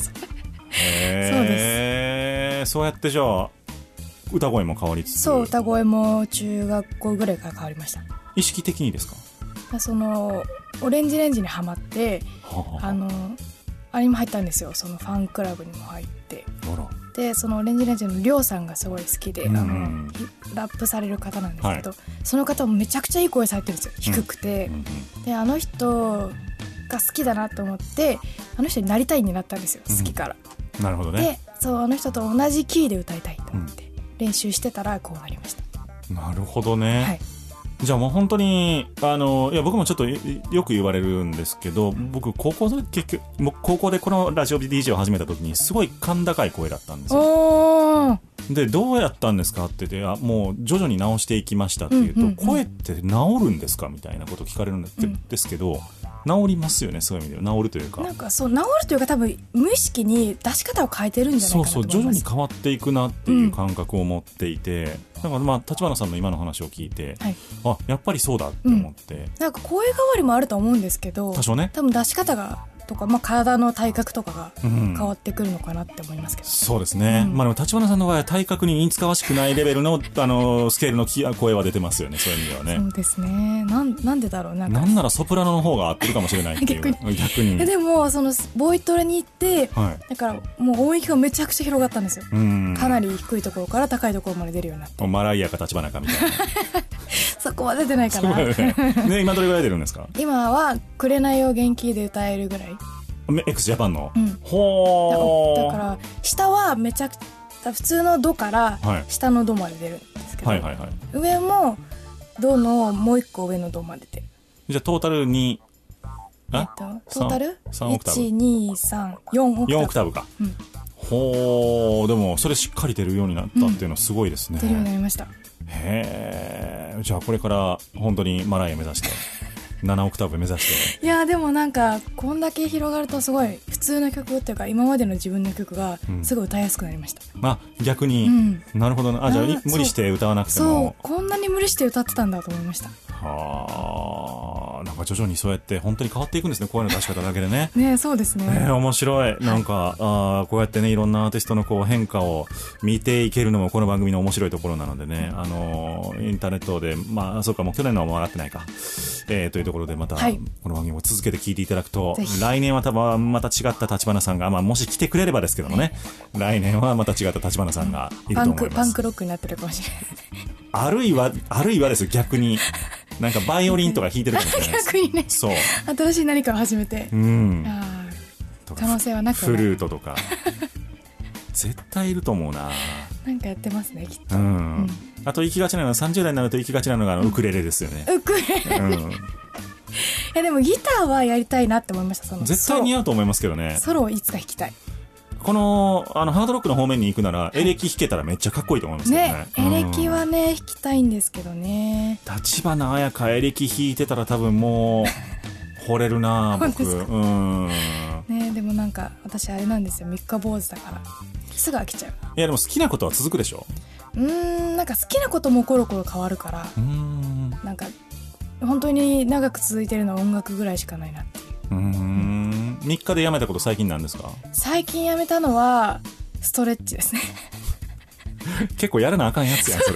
えそうやってじゃあ歌声も変わりつつそう歌声も中学校ぐらいから変わりました。意識的にですか。そのオレンジレンジにはまって、はあ、あれにも入ったんですよ。そのファンクラブにも入ってあらでそのオレンジレンジのりょうさんがすごい好きで、うんラップされる方なんですけど、はい、その方もめちゃくちゃいい声されてるんですよ低くて、うん、であの人が好きだなと思ってあの人になりたいになったんですよ好きから、うん、なるほどね。でそうあの人と同じキーで歌いたいと思って、うん、練習してたらこうなりました。なるほどね、はい、じゃあもう本当にいや僕もちょっとよく言われるんですけど僕高校でこのラジオ DJ を始めた時にすごい甲高い声だったんですよ。おでどうやったんですかって言ってもう徐々に直していきましたって言うと、うんうんうん、声って直るんですかみたいなこと聞かれるんですけど、うん、治りますよね、そういう意味では。治るというか、なんかそう、治るというか、多分無意識に出し方を変えてるんじゃないかなと思います。そうそう、徐々に変わっていくなっていう感覚を持っていて、うん、だからまあ立花さんの今の話を聞いて、はい、あ、やっぱりそうだって思って、うん、なんか声変わりもあると思うんですけど、多少ね、多分出し方がとか、まあ、体の体格とかが変わってくるのかなって思いますけど、うん、そうですね、うん、まあ、でも立花さんの場合は体格に似つかわしくないレベルの、スケールの声は出てますよね、そういう意味ではね。そうですね、なんでだろう、なんならソプラノの方が合ってるかもしれないっていう逆にでもそのボイトレに行って、はい、だからもう音域がめちゃくちゃ広がったんですよ、うん、かなり低いところから高いところまで出るようになって、マライアか立花かみたいなそこは出てないかなね、今どれぐらい出るんですか？今は紅を元気で歌えるぐらい、X ジャパンの、うん、ほー、だから下はめちゃくちゃ普通のドから下のドまで出るんですけど、はいはいはいはい、上もドのもう一個上のドまで出る。じゃあトータルにトータル 3 オクターブ、 1,2,3 4オクターブか、うん、ほー、でもそれしっかり出るようになったっていうのはすごいですね、うん、出るようになりました。へー、じゃあこれから本当にマライア目指して7オクターブ目指していや、でもなんかこんだけ広がるとすごい普通の曲っていうか、今までの自分の曲がすごい歌いやすくなりました、うん、あ、逆に、うん、なるほどな。あ、じゃあ無理して歌わなくても、そう、こんなに無理して歌ってたんだと思いました。はあ、なんか徐々にそうやって本当に変わっていくんですね、声の出し方だけでねね、そうですね、面白い。なんかあ、こうやってね、いろんなアーティストのこう変化を見ていけるのもこの番組の面白いところなのでね、インターネットで、まあそうか、もう去年のはもう上がってないか、というところで、またこの番組も続けて聞いていただくと、来年は多分また違った立花さんが、まあ、もし来てくれればですけどもね、来年はまた違った立花さんがいると思います、うん、パンクロックになってるかもしれないあるいはですよ、逆になんかバイオリンとか弾いてるかもしれないです逆にね、そう、新しい何かを始めて、うん、あ、可能性はなくない、フルートとか絶対いると思うな、なんかやってますねきっと、うんうん、あと行きがちなのは、30代になると行きがちなのがウクレレですよね、ウクレレ、うん、いやでもギターはやりたいなって思いました。その絶対似合うと思いますけどね、ソロをいつか弾きたい。この、ハードロックの方面に行くならエレキ弾けたらめっちゃかっこいいと思いますけど ね、エレキはね、弾きたいんですけどね。立花彩香エレキ弾いてたら多分もう惚れるな僕、うん、ね、でもなんか私あれなんですよ、三日坊主だからすぐ飽きちゃう。いやでも好きなことは続くでしょ。なんか好きなこともコロコロ変わるから、うーん、なんか本当に長く続いてるのは音楽ぐらいしかないなっていう。3日でやめたこと、最近なんですか？最近やめたのはストレッチですね結構やらなあかんやつやんそ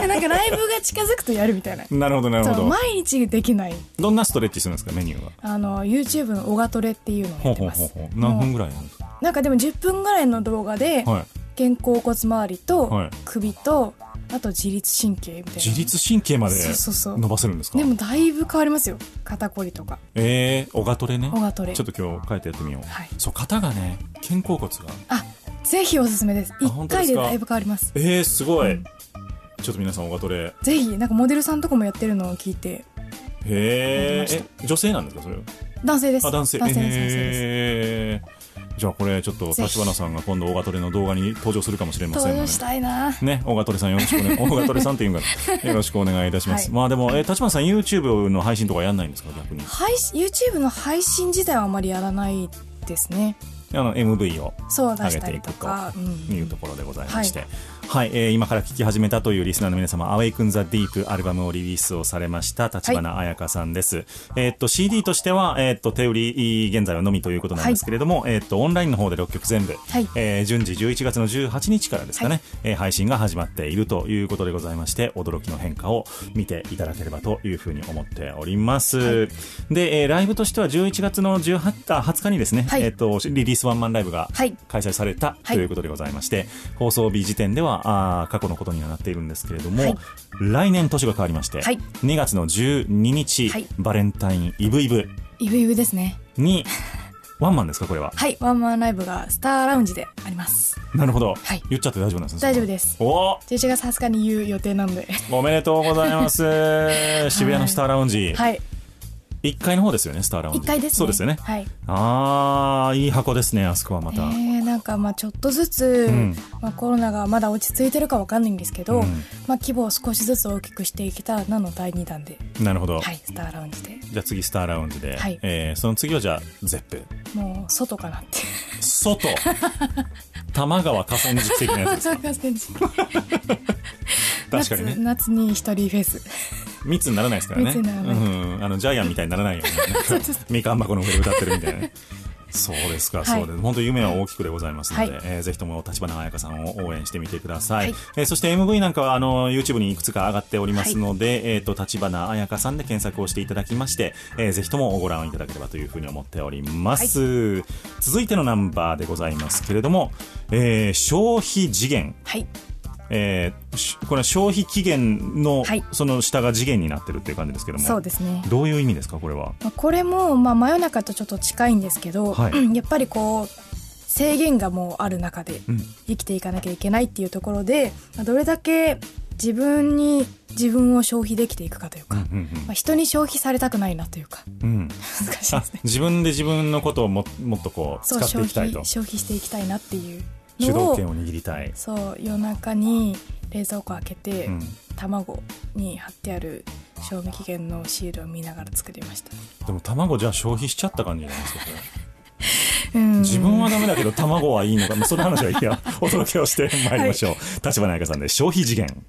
れなんかライブが近づくとやるみたいななるほどなるほど。毎日できない。どんなストレッチするんですか？メニューはYouTube のオガトレっていうのをやってます。ほうほうほう、何分ぐらいなんですか？なんかでも10分ぐらいの動画で、はい、肩甲骨周りと首と、はい、あと自律神経みたいな。自律神経まで伸ばせるんですか？そうそうそう。でもだいぶ変わりますよ、肩こりとか。オガトレね。オガトレちょっと今日書いてやってみよう、はい、そう、肩がね、肩甲骨が、あ、ぜひおすすめです。1回でだいぶ変わります。すごい、うん、ちょっと皆さんオガトレぜひ。なんかモデルさんとかもやってるのを聞いて。へー、女性なんですかそれは？男性です。あ、男性です。じゃあこれちょっと立花さんが今度オガトレの動画に登場するかもしれませんので、登場したいな、ね、オガトレさんよろしくねオガトレさんっていうからよろしくお願いいたします、はい。まあでも立花さん YouTube の配信とかやんないんですか？逆に YouTube の配信自体はあんまりやらないですね。MV を上げていくというところでございまして、はい、今から聴き始めたというリスナーの皆様、Awaken the Deep アルバムをリリースをされました立花彩香さんです、はい。CD としては、手売り現在はのみということなんですけれども、はい、オンラインの方で6曲全部、はい、順次11月の18日からですかね、はい、配信が始まっているということでございまして、驚きの変化を見ていただければというふうに思っております、はい。で、ライブとしては11月の20日にですね、はい、リリースワンマンライブが開催された、はい、ということでございまして、放送日時点では過去のことにはなっているんですけれども、はい、来年年が変わりまして、はい、2月の12日、はい、バレンタインイブイブですねにワンマンですか？これは、はい、ワンマンライブがスターラウンジであります。なるほど、はい、言っちゃって大丈夫なんですね？大丈夫です。お、11月20日に言う予定なんでおめでとうございます渋谷のスターラウンジ、はい、はい、1階の方ですよね、スターラウンジ。1階ですね。そうですよね、はい。ああ、いい箱ですね、あそこはまた。なんかまあちょっとずつ、まあ、コロナがまだ落ち着いてるか分かんないんですけど、まあ、規模を少しずつ大きくしていけたらなの第2弾で。なるほど、はい、スターラウンジで。じゃあ次スターラウンジで、はい、その次はじゃあゼップもう外かなって。外多摩川河川敷的なやつですか。確かにね、夏に一人フェス密にならないですからね。うん、あのジャイアンみたいにならないよね。みかん箱の上で歌ってるみたいな、ね、そうですか、はい、そうです。本当に夢は大きくでございますので、はい、ぜひとも橘彩香さんを応援してみてください、はい。そして MV なんかはYouTube にいくつか上がっておりますので、はい、橘彩香さんで検索をしていただきまして、ぜひともご覧いただければというふうに思っております、はい。続いてのナンバーでございますけれども、消費次元、はい、これは消費期限のその下が次元になってるっていう感じですけども、そうですね。どういう意味ですかこれは。これもまあ真夜中とちょっと近いんですけど、はい、やっぱりこう制限がもうある中で生きていかなきゃいけないっていうところで、どれだけ自分に自分を消費できていくかというか、うんうんうん、まあ、人に消費されたくないなというか、うん、難しいですね。自分で自分のことを もっとこう使っていきたいと、消費していきたいなっていう主導権を握りたい。そう、夜中に冷蔵庫開けて、うん、卵に貼ってある賞味期限のシールを見ながら作りました。でも卵じゃあ消費しちゃった感じじゃないですかこれ。うん、自分はダメだけど卵はいいのか、まあ、その話はいいや。お届けをしてまいりましょう。橘彩香さんで消費次元。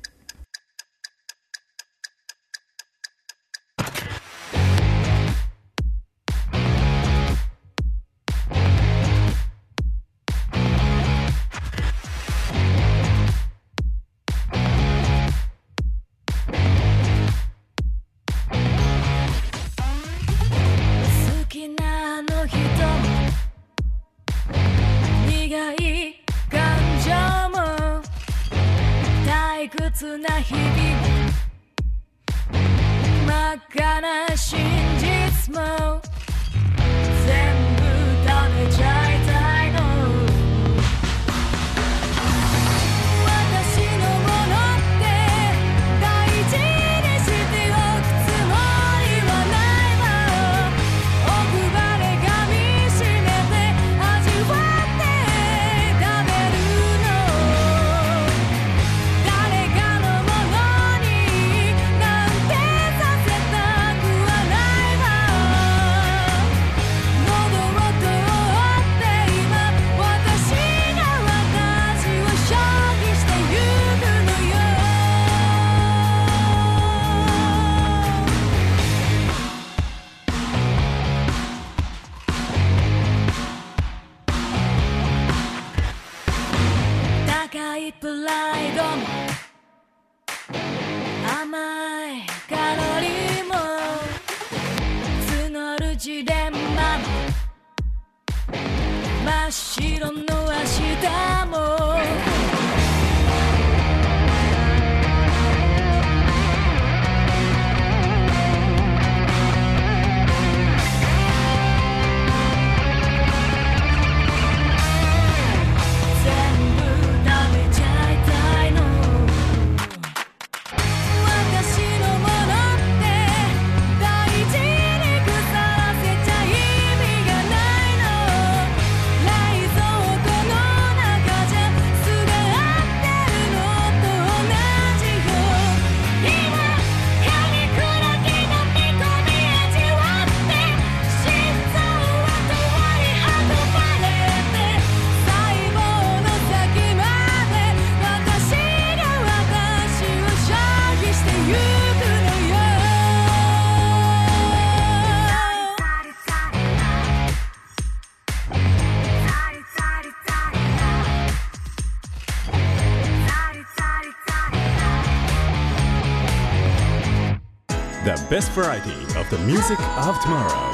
Best variety of the music of tomorrow.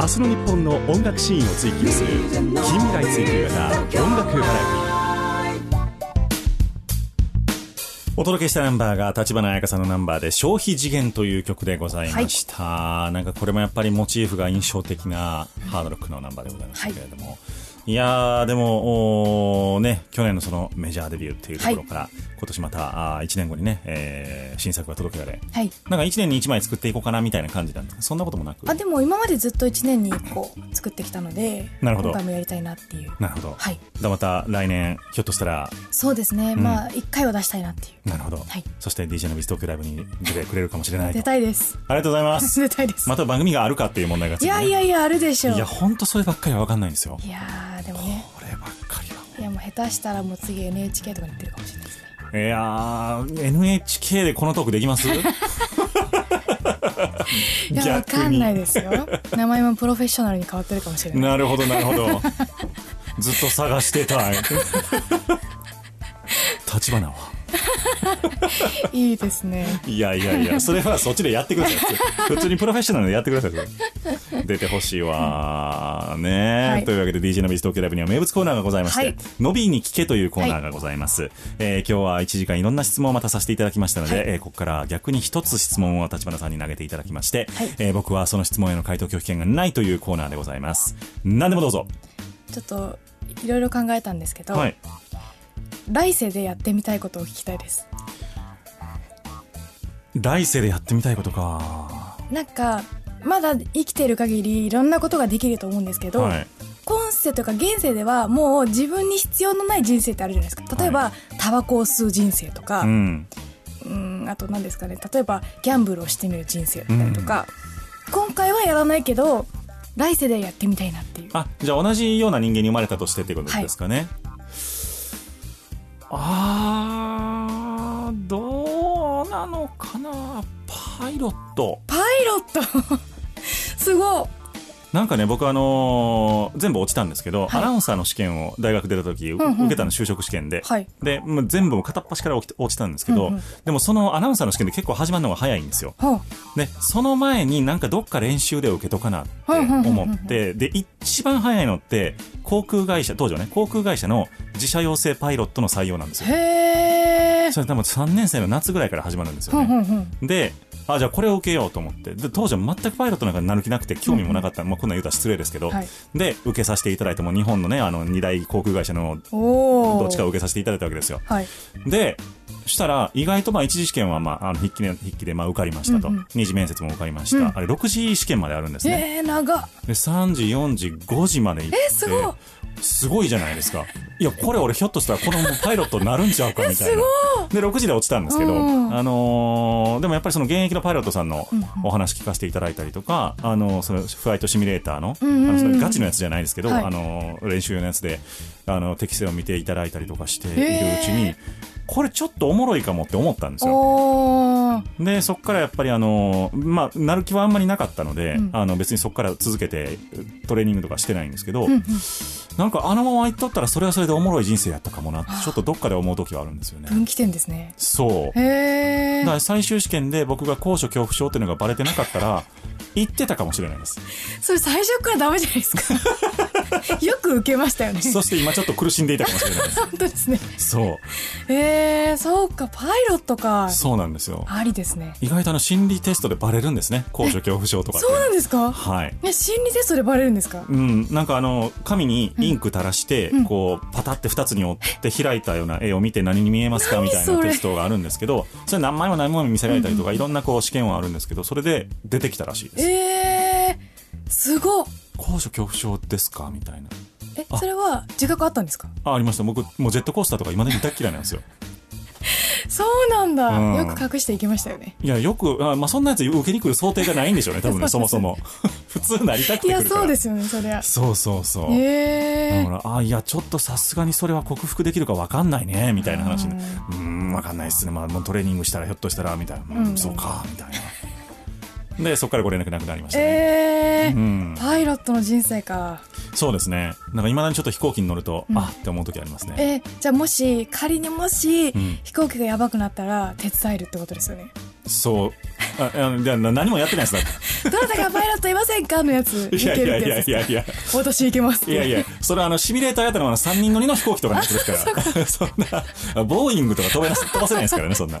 明日の日本の音楽シーンを追求する近未来追求型音楽バラエティ。お届けしたナンバーが橘彩香さんのナンバーで消費次元という曲でございました、はい。なんかこれもやっぱりモチーフが印象的なハードロックのナンバーでございましたけれども、はい、いやーでもね、去年のそのメジャーデビューっていうところから、はい、今年また1年後にね、新作が届けられ、はい、なんか1年に1枚作っていこうかなみたいな感じなんで、そんなこともなく、あでも今までずっと1年に1個作ってきたので今回もやりたいなっていう。なるほど、はい、だまた来年ひょっとしたらそうですね、うん、まあ1回は出したいなっていう。なるほど、はい、そして DJ のビス東京ライブに出てくれるかもしれない出たいです。ありがとうございます。出たいです。また番組があるかっていう問題がついて、ね、いやあるでしょう。いや本当そればっかりは分かんないんですよ。いやでもねこればっかりは、いやもう下手したらもう次 NHK とかに出るかもしれないですね。いや NHK でこのトークできますいや分かんないですよ。名前もプロフェッショナルに変わってるかもしれない。なるほどなるほどずっと探してた立花はいいですね。いやいやいや、それはそっちでやってください普通にプロフェッショナルでやってください出てほしいわね、はい、というわけで DJ のビス東京ライブには名物コーナーがございまして、はい、のびーに聞けというコーナーがございます、はい、今日は1時間いろんな質問をまたさせていただきましたので、はい、ここから逆に一つ質問を立花さんに投げていただきまして、はい、僕はその質問への回答拒否権がないというコーナーでございます。何でもどうぞ。ちょっといろいろ考えたんですけど、はい、来世でやってみたいことを聞きたいです。来世でやってみたいことか。なんかまだ生きている限りいろんなことができると思うんですけど、はい、今世とか現世ではもう自分に必要のない人生ってあるじゃないですか。例えば、はい、タバコを吸う人生とか、うん、あと何ですかね、例えばギャンブルをしてみる人生だったりとか、うん、今回はやらないけど来世でやってみたいなっていう。あ、じゃあ同じような人間に生まれたとしてってことですかね、はい。あーどうなのかな。パイロットすごい。なんかね僕全部落ちたんですけど、はい、アナウンサーの試験を大学出た時、うんうん、受けたの就職試験で、はい、で全部片っ端から落ちたんですけど、うんうん、でもそのアナウンサーの試験で結構始まるのが早いんですよ、うん、でその前になんかどっか練習で受けとかなって思って、うん、で一番早いのって航空会社、当時はね航空会社の自社養成パイロットの採用なんですよ。へー、それ多分3年生の夏ぐらいから始まるんですよね、うんうんうん、であじゃあこれを受けようと思って、で当時は全くパイロットなんかになる気なくて興味もなかった、うん、まあ、こんなん言うたら失礼ですけど、はい、で受けさせていただいても日本のね2大航空会社のどっちかを受けさせていただいたわけですよ、はい、でしたら意外とまあ一次試験はまあ筆記でまあ受かりましたと、うんうん、二次面接も受かりました、うん、あれ6次試験まであるんですね。長っ。で3時4時5時まで行って、すごいじゃないですか。いやこれ俺ひょっとしたらこのパイロットになるんちゃうかみたいなで6時で落ちたんですけど、でもやっぱりその現役のパイロットさんのお話聞かせていただいたりとか、そのフライトシミュレーター の、うんうんうん、ガチのやつじゃないですけど、はい、練習用のやつで適性を見ていただいたりとかしているうちにこれちょっとおもろいかもって思ったんですよ。でそこからやっぱりまあなる気はあんまりなかったので、うん、別にそこから続けてトレーニングとかしてないんですけど、うんうん、なんかあのままいっとったらそれはそれでおもろい人生やったかもなってちょっとどっかで思う時はあるんですよね。分岐点ですね。そう。へー。だから最終試験で僕が高所恐怖症っていうのがバレてなかったら言ってたかもしれないです。それ最初からダメじゃないですかよく受けましたよねそして今ちょっと苦しんでいたかもしれないです本当ですね。そう、そうかパイロットか。そうなんですよ。ありですね。意外と心理テストでバレるんですね、高所恐怖症とかって。そうなんですか、はい、いや心理テストでバレるんですか。うん、なんか紙にインク垂らして、うん、こうパタって2つに折って開いたような絵を見て何に見えますかみたいなテストがあるんですけど、それ何枚も何枚も見せられたりとか、うん、いろんなこう試験はあるんですけど、それで出てきたらしいです。すごっ。高所恐怖症ですかみたいな。それは自覚あったんですか。ありました。僕もうジェットコースターとか今で見たっきりなんですよそうなんだ、うん、よく隠していきましたよね。いやよくまあ、そんなやつ受けに来る想定がないんでしょうね多分ねそもそも普通なりたくてくるから。いやそうですよね。そりゃそうそうそう。だからいやちょっとさすがにそれは克服できるか分かんないねみたいな話で、分かんないっすね、まあ、もうトレーニングしたらひょっとしたらみたいな、うん、そうかみたいなでそこからご連絡なくなりましたね、うん、パイロットの人生か。そうですね。なんか未だにちょっと飛行機に乗ると、うん、あって思う時ありますね。じゃあもし仮にうん、飛行機がやばくなったら手伝えるってことですよね。そう何もやってないですだどなたかパイロットいませんかのやついやいやいやいやいや私いけますいやいやそれはシミュレーターやったのは3人乗りの飛行機とかのやつですからそんなボーイングとか飛ばせないですからねそんな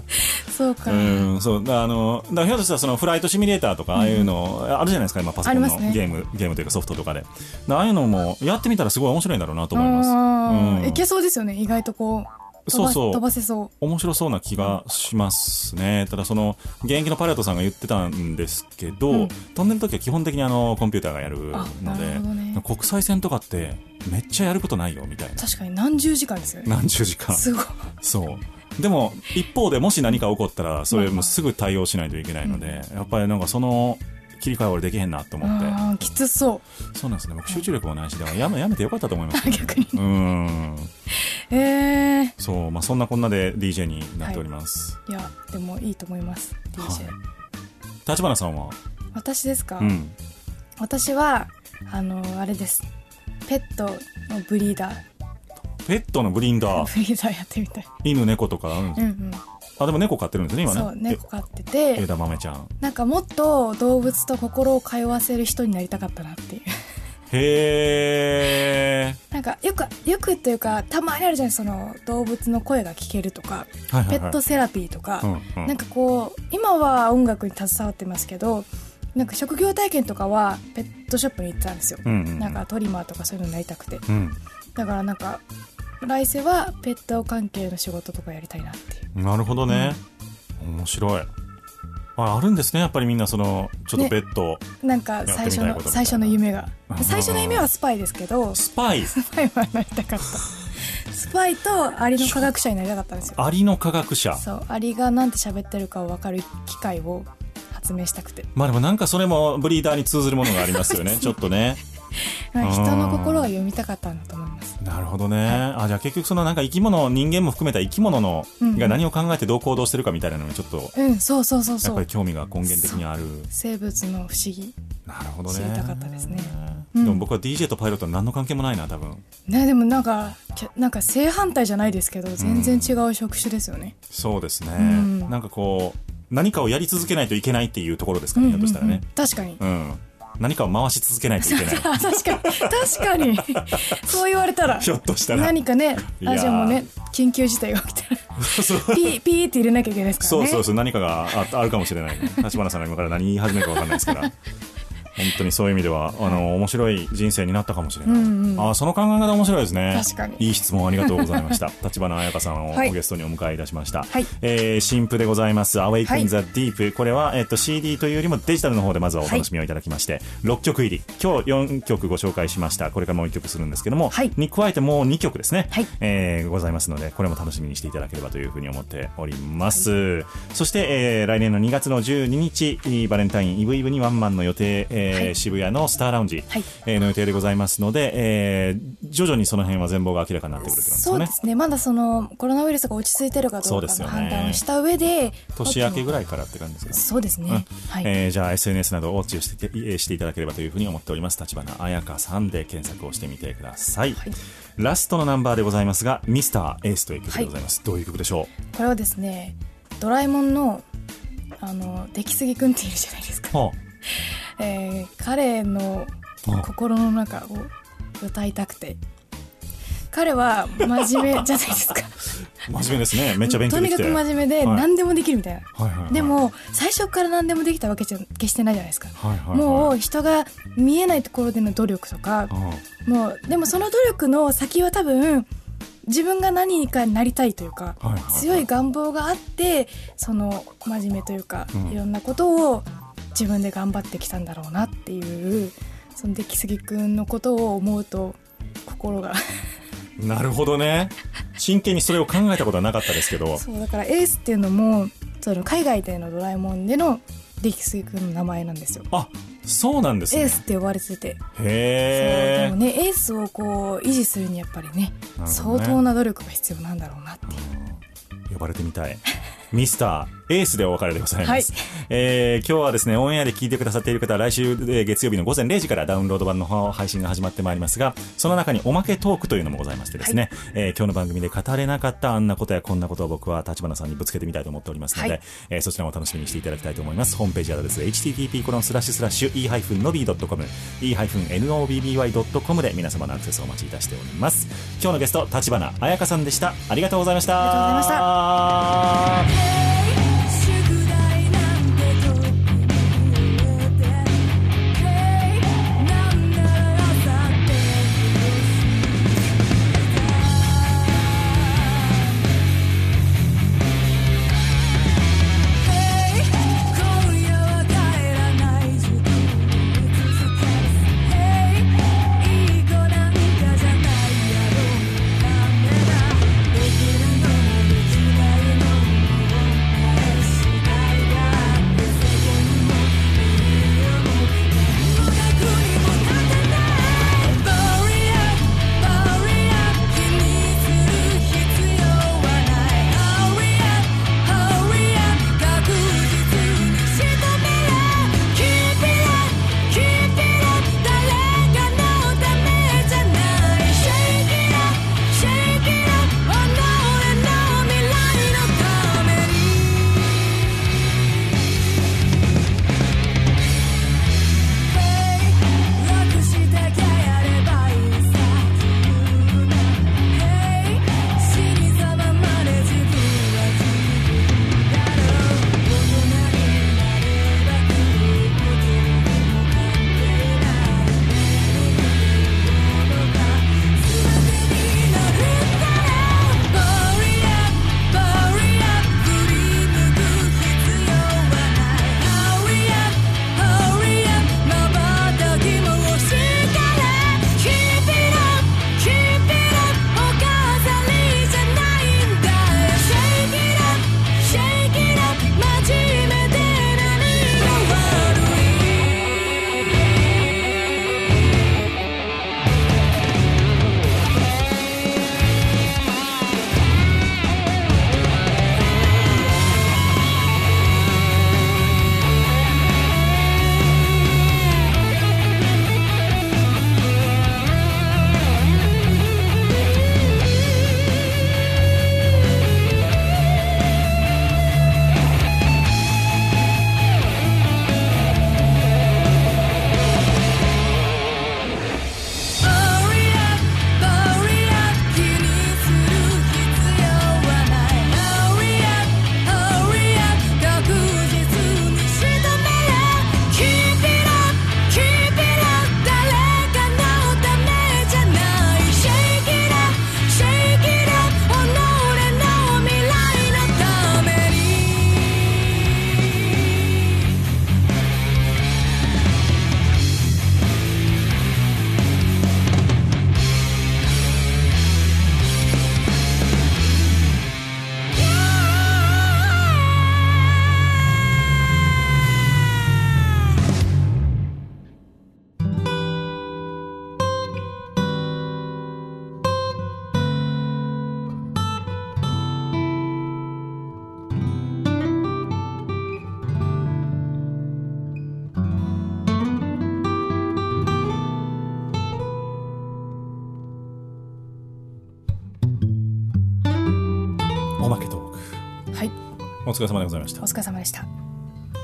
そうかうんそうだからひょっとしたらそのフライトシミュレーターとかああいうの、うん、あるじゃないですか今パソコンのゲームというかソフトとかでああいうのもやってみたらすごい面白いんだろうなと思います、うん、いけそうですよね意外とこうそうそう飛ばせそう面白そうな気がしますね、うん、ただその現役のパイロットさんが言ってたんですけど、うん、飛んでる時は基本的にコンピューターがやるので、ね、国際線とかってめっちゃやることないよみたいな確かに何十時間ですよね何十時間すごいそうでも一方でもし何か起こったらそれもすぐ対応しないといけないので、うん、やっぱりなんかその切り替え俺できへんなと思ってあきつそうそうなんですね僕集中力もないしでもやめてよかったと思います、ね、逆にうんそうまあ、そんなこんなで DJ になっております、はい、いやでもいいと思います DJ、はい、立花さんは私ですか、うん、私はあれですペットのブリーダーペットのブリーダーやってみたい犬猫とかうんうんあでも猫飼ってるんですね今ねそう猫飼ってて枝豆ちゃんなんかもっと動物と心を通わせる人になりたかったなっていうへーなんかよくというかたまにあるじゃないその動物の声が聞けるとか、はいはいはい、ペットセラピーとか、うんうん、なんかこう今は音楽に携わってますけどなんか職業体験とかはペットショップに行ってたんですよ、うんうん、なんかトリマーとかそういうのになりたくて、うん、だからなんか来世はペット関係の仕事とかやりたいなっていうなるほどね、うん、面白い あるんですねやっぱりみんなそのちょっとペット、ね、なんか最初の夢が最初の夢はスパイですけどスパイはなりたかったスパイとアリの科学者になりたかったんですよアリの科学者そうアリがなんて喋ってるかを分かる機会を発明したくてまあでもなんかそれもブリーダーに通ずるものがありますよねちょっとね人の心を読みたかったんだと思いますなるほどね、はい、あじゃあ結局そのなんか生き物人間も含めた生き物の、うん、が何を考えてどう行動してるかみたいなのにちょっと、うん、そうそうそうそうやっぱり興味が根源的にある生物の不思議なるほどね知りたかったですね、うん、でも僕は DJ とパイロットは何の関係もないな多分、ね、でもなんか正反対じゃないですけど全然違う職種ですよね、うん、そうですね、うん、なんかこう何かをやり続けないといけないっていうところですかね、うんうんうん、ひょっとしたらね確かにうん何かを回し続けないといけない確かにそう言われたらひょっとしたら何かねラジオもね緊急事態が起きたらピーって入れなきゃいけないですからねそう何かがあるかもしれない立花さんが今から何言い始めるか分かんないですから本当にそういう意味では面白い人生になったかもしれない、うんうん、あその考え方面白いですね確かにいい質問ありがとうございました立花彩香さんをゲストにお迎えいたしました、はい新譜でございます Awaken the Deep、はい、これは、CD というよりもデジタルの方でまずはお楽しみをいただきまして、はい、6曲入り今日4曲ご紹介しましたこれからもう1曲するんですけども、はい、に加えてもう2曲ですね、はいございますのでこれも楽しみにしていただければというふうに思っております、はい、そして、来年の2月の12日バレンタインイブイブにワンマンの予定、はい、渋谷のスターラウンジの予定でございますので、はい徐々にその辺は全貌が明らかになってくるということですねそうですねまだそのコロナウイルスが落ち着いてるかどうかの判断をした上で年明けぐらいからって感じですかねそうですね、うんはいじゃあ SNS などをウォッチしていただければというふうに思っております立花彩香さんで検索をしてみてください、はい、ラストのナンバーでございますがミスターエースという曲でございます、はい、どういう曲でしょうこれはですねドラえもんの出来すぎくんっているじゃないですか、はあ彼の心の中を歌いたくて彼は真面目じゃないですか真面目ですねめっちゃ勉強できてとにかく真面目で何でもできるみたいな、はいはいはいはい、でも最初から何でもできたわけじゃ決してないじゃないですか、はいはいはい、もう人が見えないところでの努力とか、はい、もうでもその努力の先は多分自分が何かになりたいというか、はいはいはい、強い願望があってその真面目というか、うん、いろんなことを自分で頑張ってきたんだろうなっていうその出来すぎくんのことを思うと心がなるほどね真剣にそれを考えたことはなかったですけどそうだからエースっていうのもその海外でのドラえもんでの出来すぎくんの名前なんですよあそうなんですねエースって呼ばれててへーそうでもねエースをこう維持するにやっぱり ね相当な努力が必要なんだろうなっていう呼ばれてみたいミスターエースでお別れでございます、はい。今日はですねオンエアで聞いてくださっている方は来週月曜日の午前0時からダウンロード版の配信が始まってまいりますが、その中におまけトークというのもございましてですね、はい、今日の番組で語れなかったあんなことやこんなことを僕は立花さんにぶつけてみたいと思っておりますので、はい、そちらも楽しみにしていただきたいと思います。ホームページアドレス http://e-nobby.com e-nobby.com で皆様のアクセスをお待ちいたしております。今日のゲスト立花彩香さんでした。ありがとうございました。ありがとうございました。お疲れ様でございました。お疲れ様でした。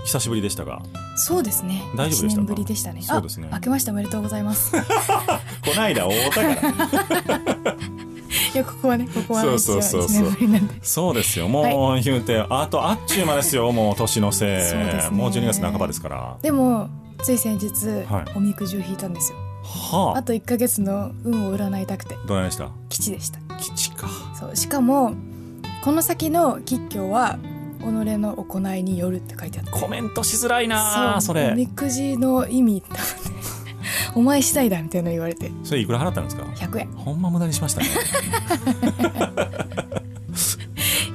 久しぶりでしたが、そうですね。大丈夫でしたか？1年ぶりでしたね。そうですね。明けましておめでとうございます。こないだ会ったから。いやここはね、1年ぶりなんで。そうですよ。もう言うて、はい、あとあっちゅう間ですよ。もう年のせい。そうですね、もう12月半ばですから。でもつい先日、はい、おみくじを引いたんですよ。はあ。あと1ヶ月の運を占いたくて。どうでした？吉でした。吉か。そう。しかもこの先の吉凶は。己の行いによるって書いてあった。コメントしづらいなあ。 それおみくじの意味だお前次第だみたいな言われて。それいくら払ったんですか？100円。ほんま無駄にしましたね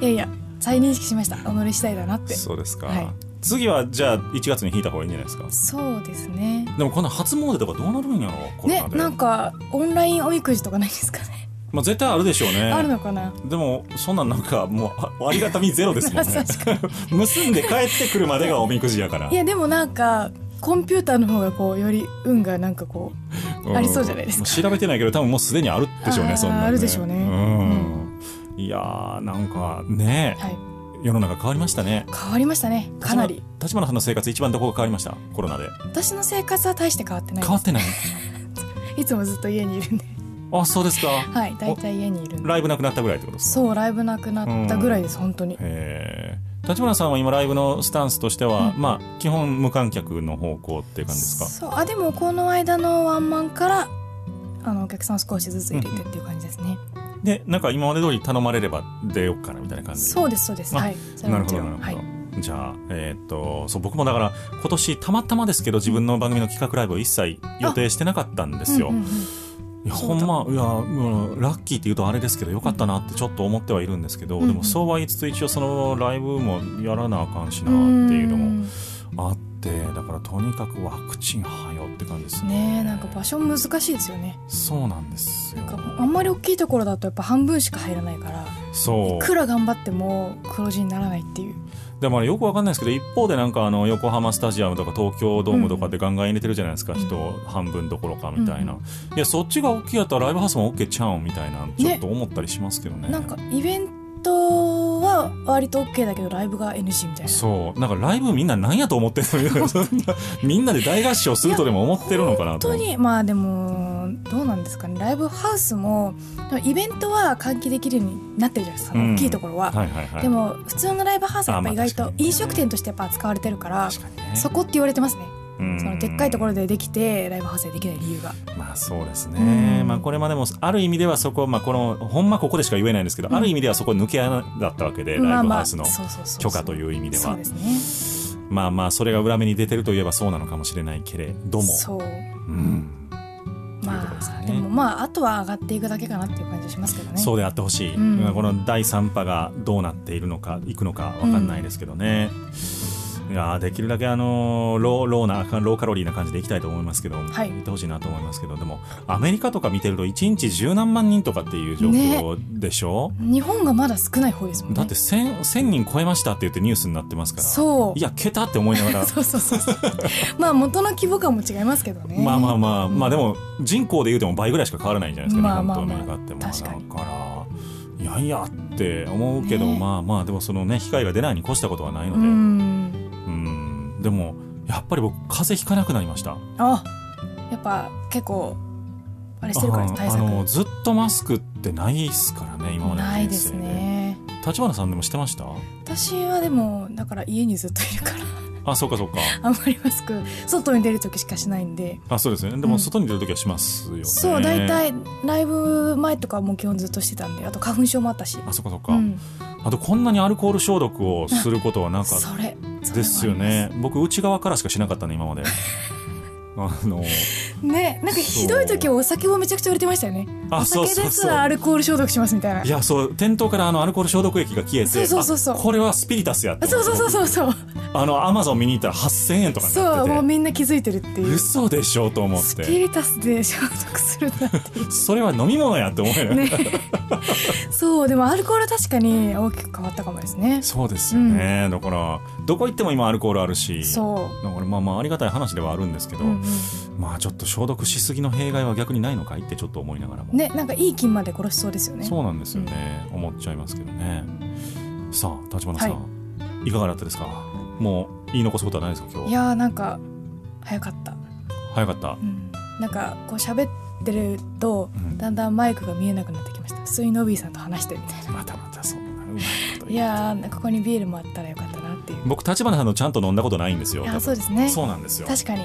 いやいや再認識しました。己次第だなって。そうですか、はい、次はじゃあ1月に引いた方がいいんじゃないですか？そうですね。でもこんな初詣とかどうなるんやろうね。なんかオンラインおみくじとかないですかね？まあ、絶対あるでしょうね。あるのかな。でもそんなんなんかもうありがたみゼロですもんね結んで帰ってくるまでがおみくじやからいやでもなんかコンピューターの方がこうより運がなんかこうありそうじゃないですか。調べてないけど多分もうすでにあるでしょうね。そんなねあるでしょうね、うん、いやーなんかね、はい、世の中変わりましたね。変わりましたね。かなり。橘さんの生活一番どこが変わりました？コロナで。私の生活は大して変わってないです。変わってないいつもずっと家にいるんで。あ、そうですか。はい、大体家にいるんで。ライブなくなったぐらいってことですか？そう、ライブなくなったぐらいです、本当に。へー。橘さんは今ライブのスタンスとしては、うん、まあ基本無観客の方向っていう感じですか？そう、あ、でもこの間のワンマンからお客さんを少しずつ入れてっていう感じですね、うん、で、なんか今まで通り頼まれれば出ようかなみたいな感じ。そうです、そうです。はい、それはもちろん。なるほど、なるほど、はい。じゃあ、そう、僕もだから今年たまたまですけど自分の番組の企画ライブを一切予定してなかったんですよ、うんうんうん、いやほんま、いやラッキーって言うとあれですけどよかったなってちょっと思ってはいるんですけど、うんうん、でもそうは言いつつ一応そのライブもやらなあかんしなっていうのもあって、うん、だからとにかくワクチンはよって感じですね。なんか場所難しいですよね。そうなんですよ。なんかあんまり大きいところだとやっぱ半分しか入らないからそういくら頑張っても黒字にならないっていう。でもあれよくわかんないですけど一方でなんか横浜スタジアムとか東京ドームとかでガンガン入れてるじゃないですか、うん、人半分どころかみたいな、うん、いやそっちが大きいやったらライブハウスも OK ちゃうんみたいなちょっと思ったりしますけど ね。なんかイベントは割と OK だけどライブが NG みたいな。そうなんかライブみんな何やと思ってるみんなで大合唱するとでも思ってるのかなと。本当にまあでもどうなんですかね。ライブハウスもイベントは換気できるようになってるじゃないですか、うん、大きいところは、はいはいはい、でも普通のライブハウスはやっぱ意外と飲食店としてやっぱ扱われてるから、ね、そこって言われてますね。そのでっかいところでできてライブハウスでできない理由が、まあ、そうですね、まあ、これまでもある意味ではそこ、まあ、このほんまここでしか言えないんですけど、うん、ある意味ではそこ抜け穴だったわけで、ライブハウスの許可という意味ではそうですね。まあまあそれが裏目に出てるといえばそうなのかもしれないけれどもそう、うんまあ、でもまああとは上がっていくだけかなっていう感じしますけどね。そうであってほしい、うん、この第3波がどうなっているのかいくのか分かんないですけどね、うん、いやできるだけローカロリーな感じでいきたいと思いますけど、はい、見てほしいなと思いますけど。でもアメリカとか見てると1日10何万人とかっていう状況でしょ、ね、日本がまだ少ない方ですもんね。だって 1000人超えましたって言ってニュースになってますから。そういや桁って思いながらそうそうそうそうまあ元の規模感も違いますけどねまあまあまあ、うん、まあでも人口で言うても倍ぐらいしか変わらないんじゃないですかね、まあまあまあ、本当アメリカって。確かに。だからいやいやって思うけど、ね、まあまあでもそのね被害が出ないに越したことはないのでうんでもやっぱり僕風邪ひかなくなりました。あやっぱ結構あれしてるから対策ずっとマスクってないですからね今までの人生で。ないですね。橘さんでもしてました？私はでもだから家にずっといるからあ、そうかそうか。あんまりマスク外に出るときしかしないんで。あ、そうですね。でも外に出るときはしますよね、うん、そうだいたいライブ前とかも基本ずっとしてたんで。あと花粉症もあったし。あ、そうかそうか、うん、あとこんなにアルコール消毒をすることはなかったですよね。僕内側からしかしなかったね今までね、なんかひどい時はお酒もめちゃくちゃ売れてましたよね。あ、お酒ですらアルコール消毒しますみたいな。そうそうそう。いやそう店頭からアルコール消毒液が消えてそうそうそうそうこれはスピリタスやってそうそうそうそうそうアマゾン見に行ったら8000円とかになっててそうもうみんな気づいてるっていう。嘘でしょと思ってスピリタスで消毒するなんてそれは飲み物やって思うよねそうでもアルコール確かに大きく変わったかもですね。そうですよね、うん、だからどこ行っても今アルコールあるしそうだからまあまあありがたい話ではあるんですけど、うんまあちょっと消毒しすぎの弊害は逆にないのかいってちょっと思いながらもね。なんかいい菌まで殺しそうですよね。そうなんですよね、うん、思っちゃいますけどね。さあ橘さん、はい、いかがだったですか？もう言い残すことはないですか今日？いやなんか早かった、うん、なんかこう喋ってると、うん、だんだんマイクが見えなくなってきました。普通にノビーさんと話してるみたいな。またまたそんなうまいこと言っていやここにビールもあったらよかったなっていう。僕橘さんのちゃんと飲んだことないんですよ。いやそうですね。そうなんですよ。確かに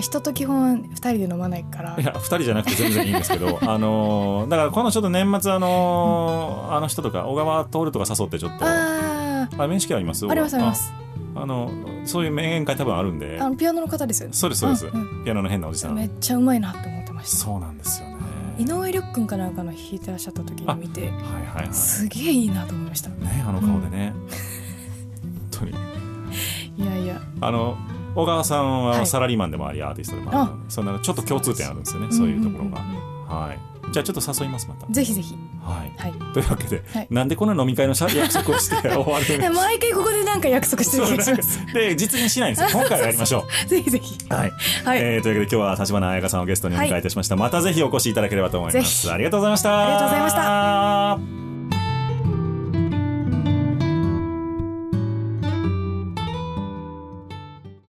人と基本2人で飲まないからいや2人じゃなくて全然いいんですけどだからこのちょっと年末あの人とか小川徹とか誘ってちょっとあ面識あります？ありますあります。そういう名言会多分あるんでピアノの方ですよね。そうですそうです、うんうん、ピアノの変なおじさんめっちゃうまいなって思ってました。そうなんですよね。井上緑君かなんかの弾いてらっしゃった時に見て、はいはいはい、すげえいいなと思いましたね。あの顔でね、うん、本当にいやいや小川さんはサラリーマンでもありアーティストでもあるので、はい、そんなちょっと共通点あるんですよね、そういうところが、うんうんうんはい、じゃあちょっと誘います、またぜひぜひ、はいはい、というわけで、はい、なんでこの飲み会の約束をして終わるの毎回ここで何か約束してる気がしますで実現しないんですよ今回はやりましょうぜひぜひ、はいはい、というわけで今日は橘彩香さんをゲストにお迎えいたしました、はい、またぜひお越しいただければと思います。ありがとうございました。ありがとうございました。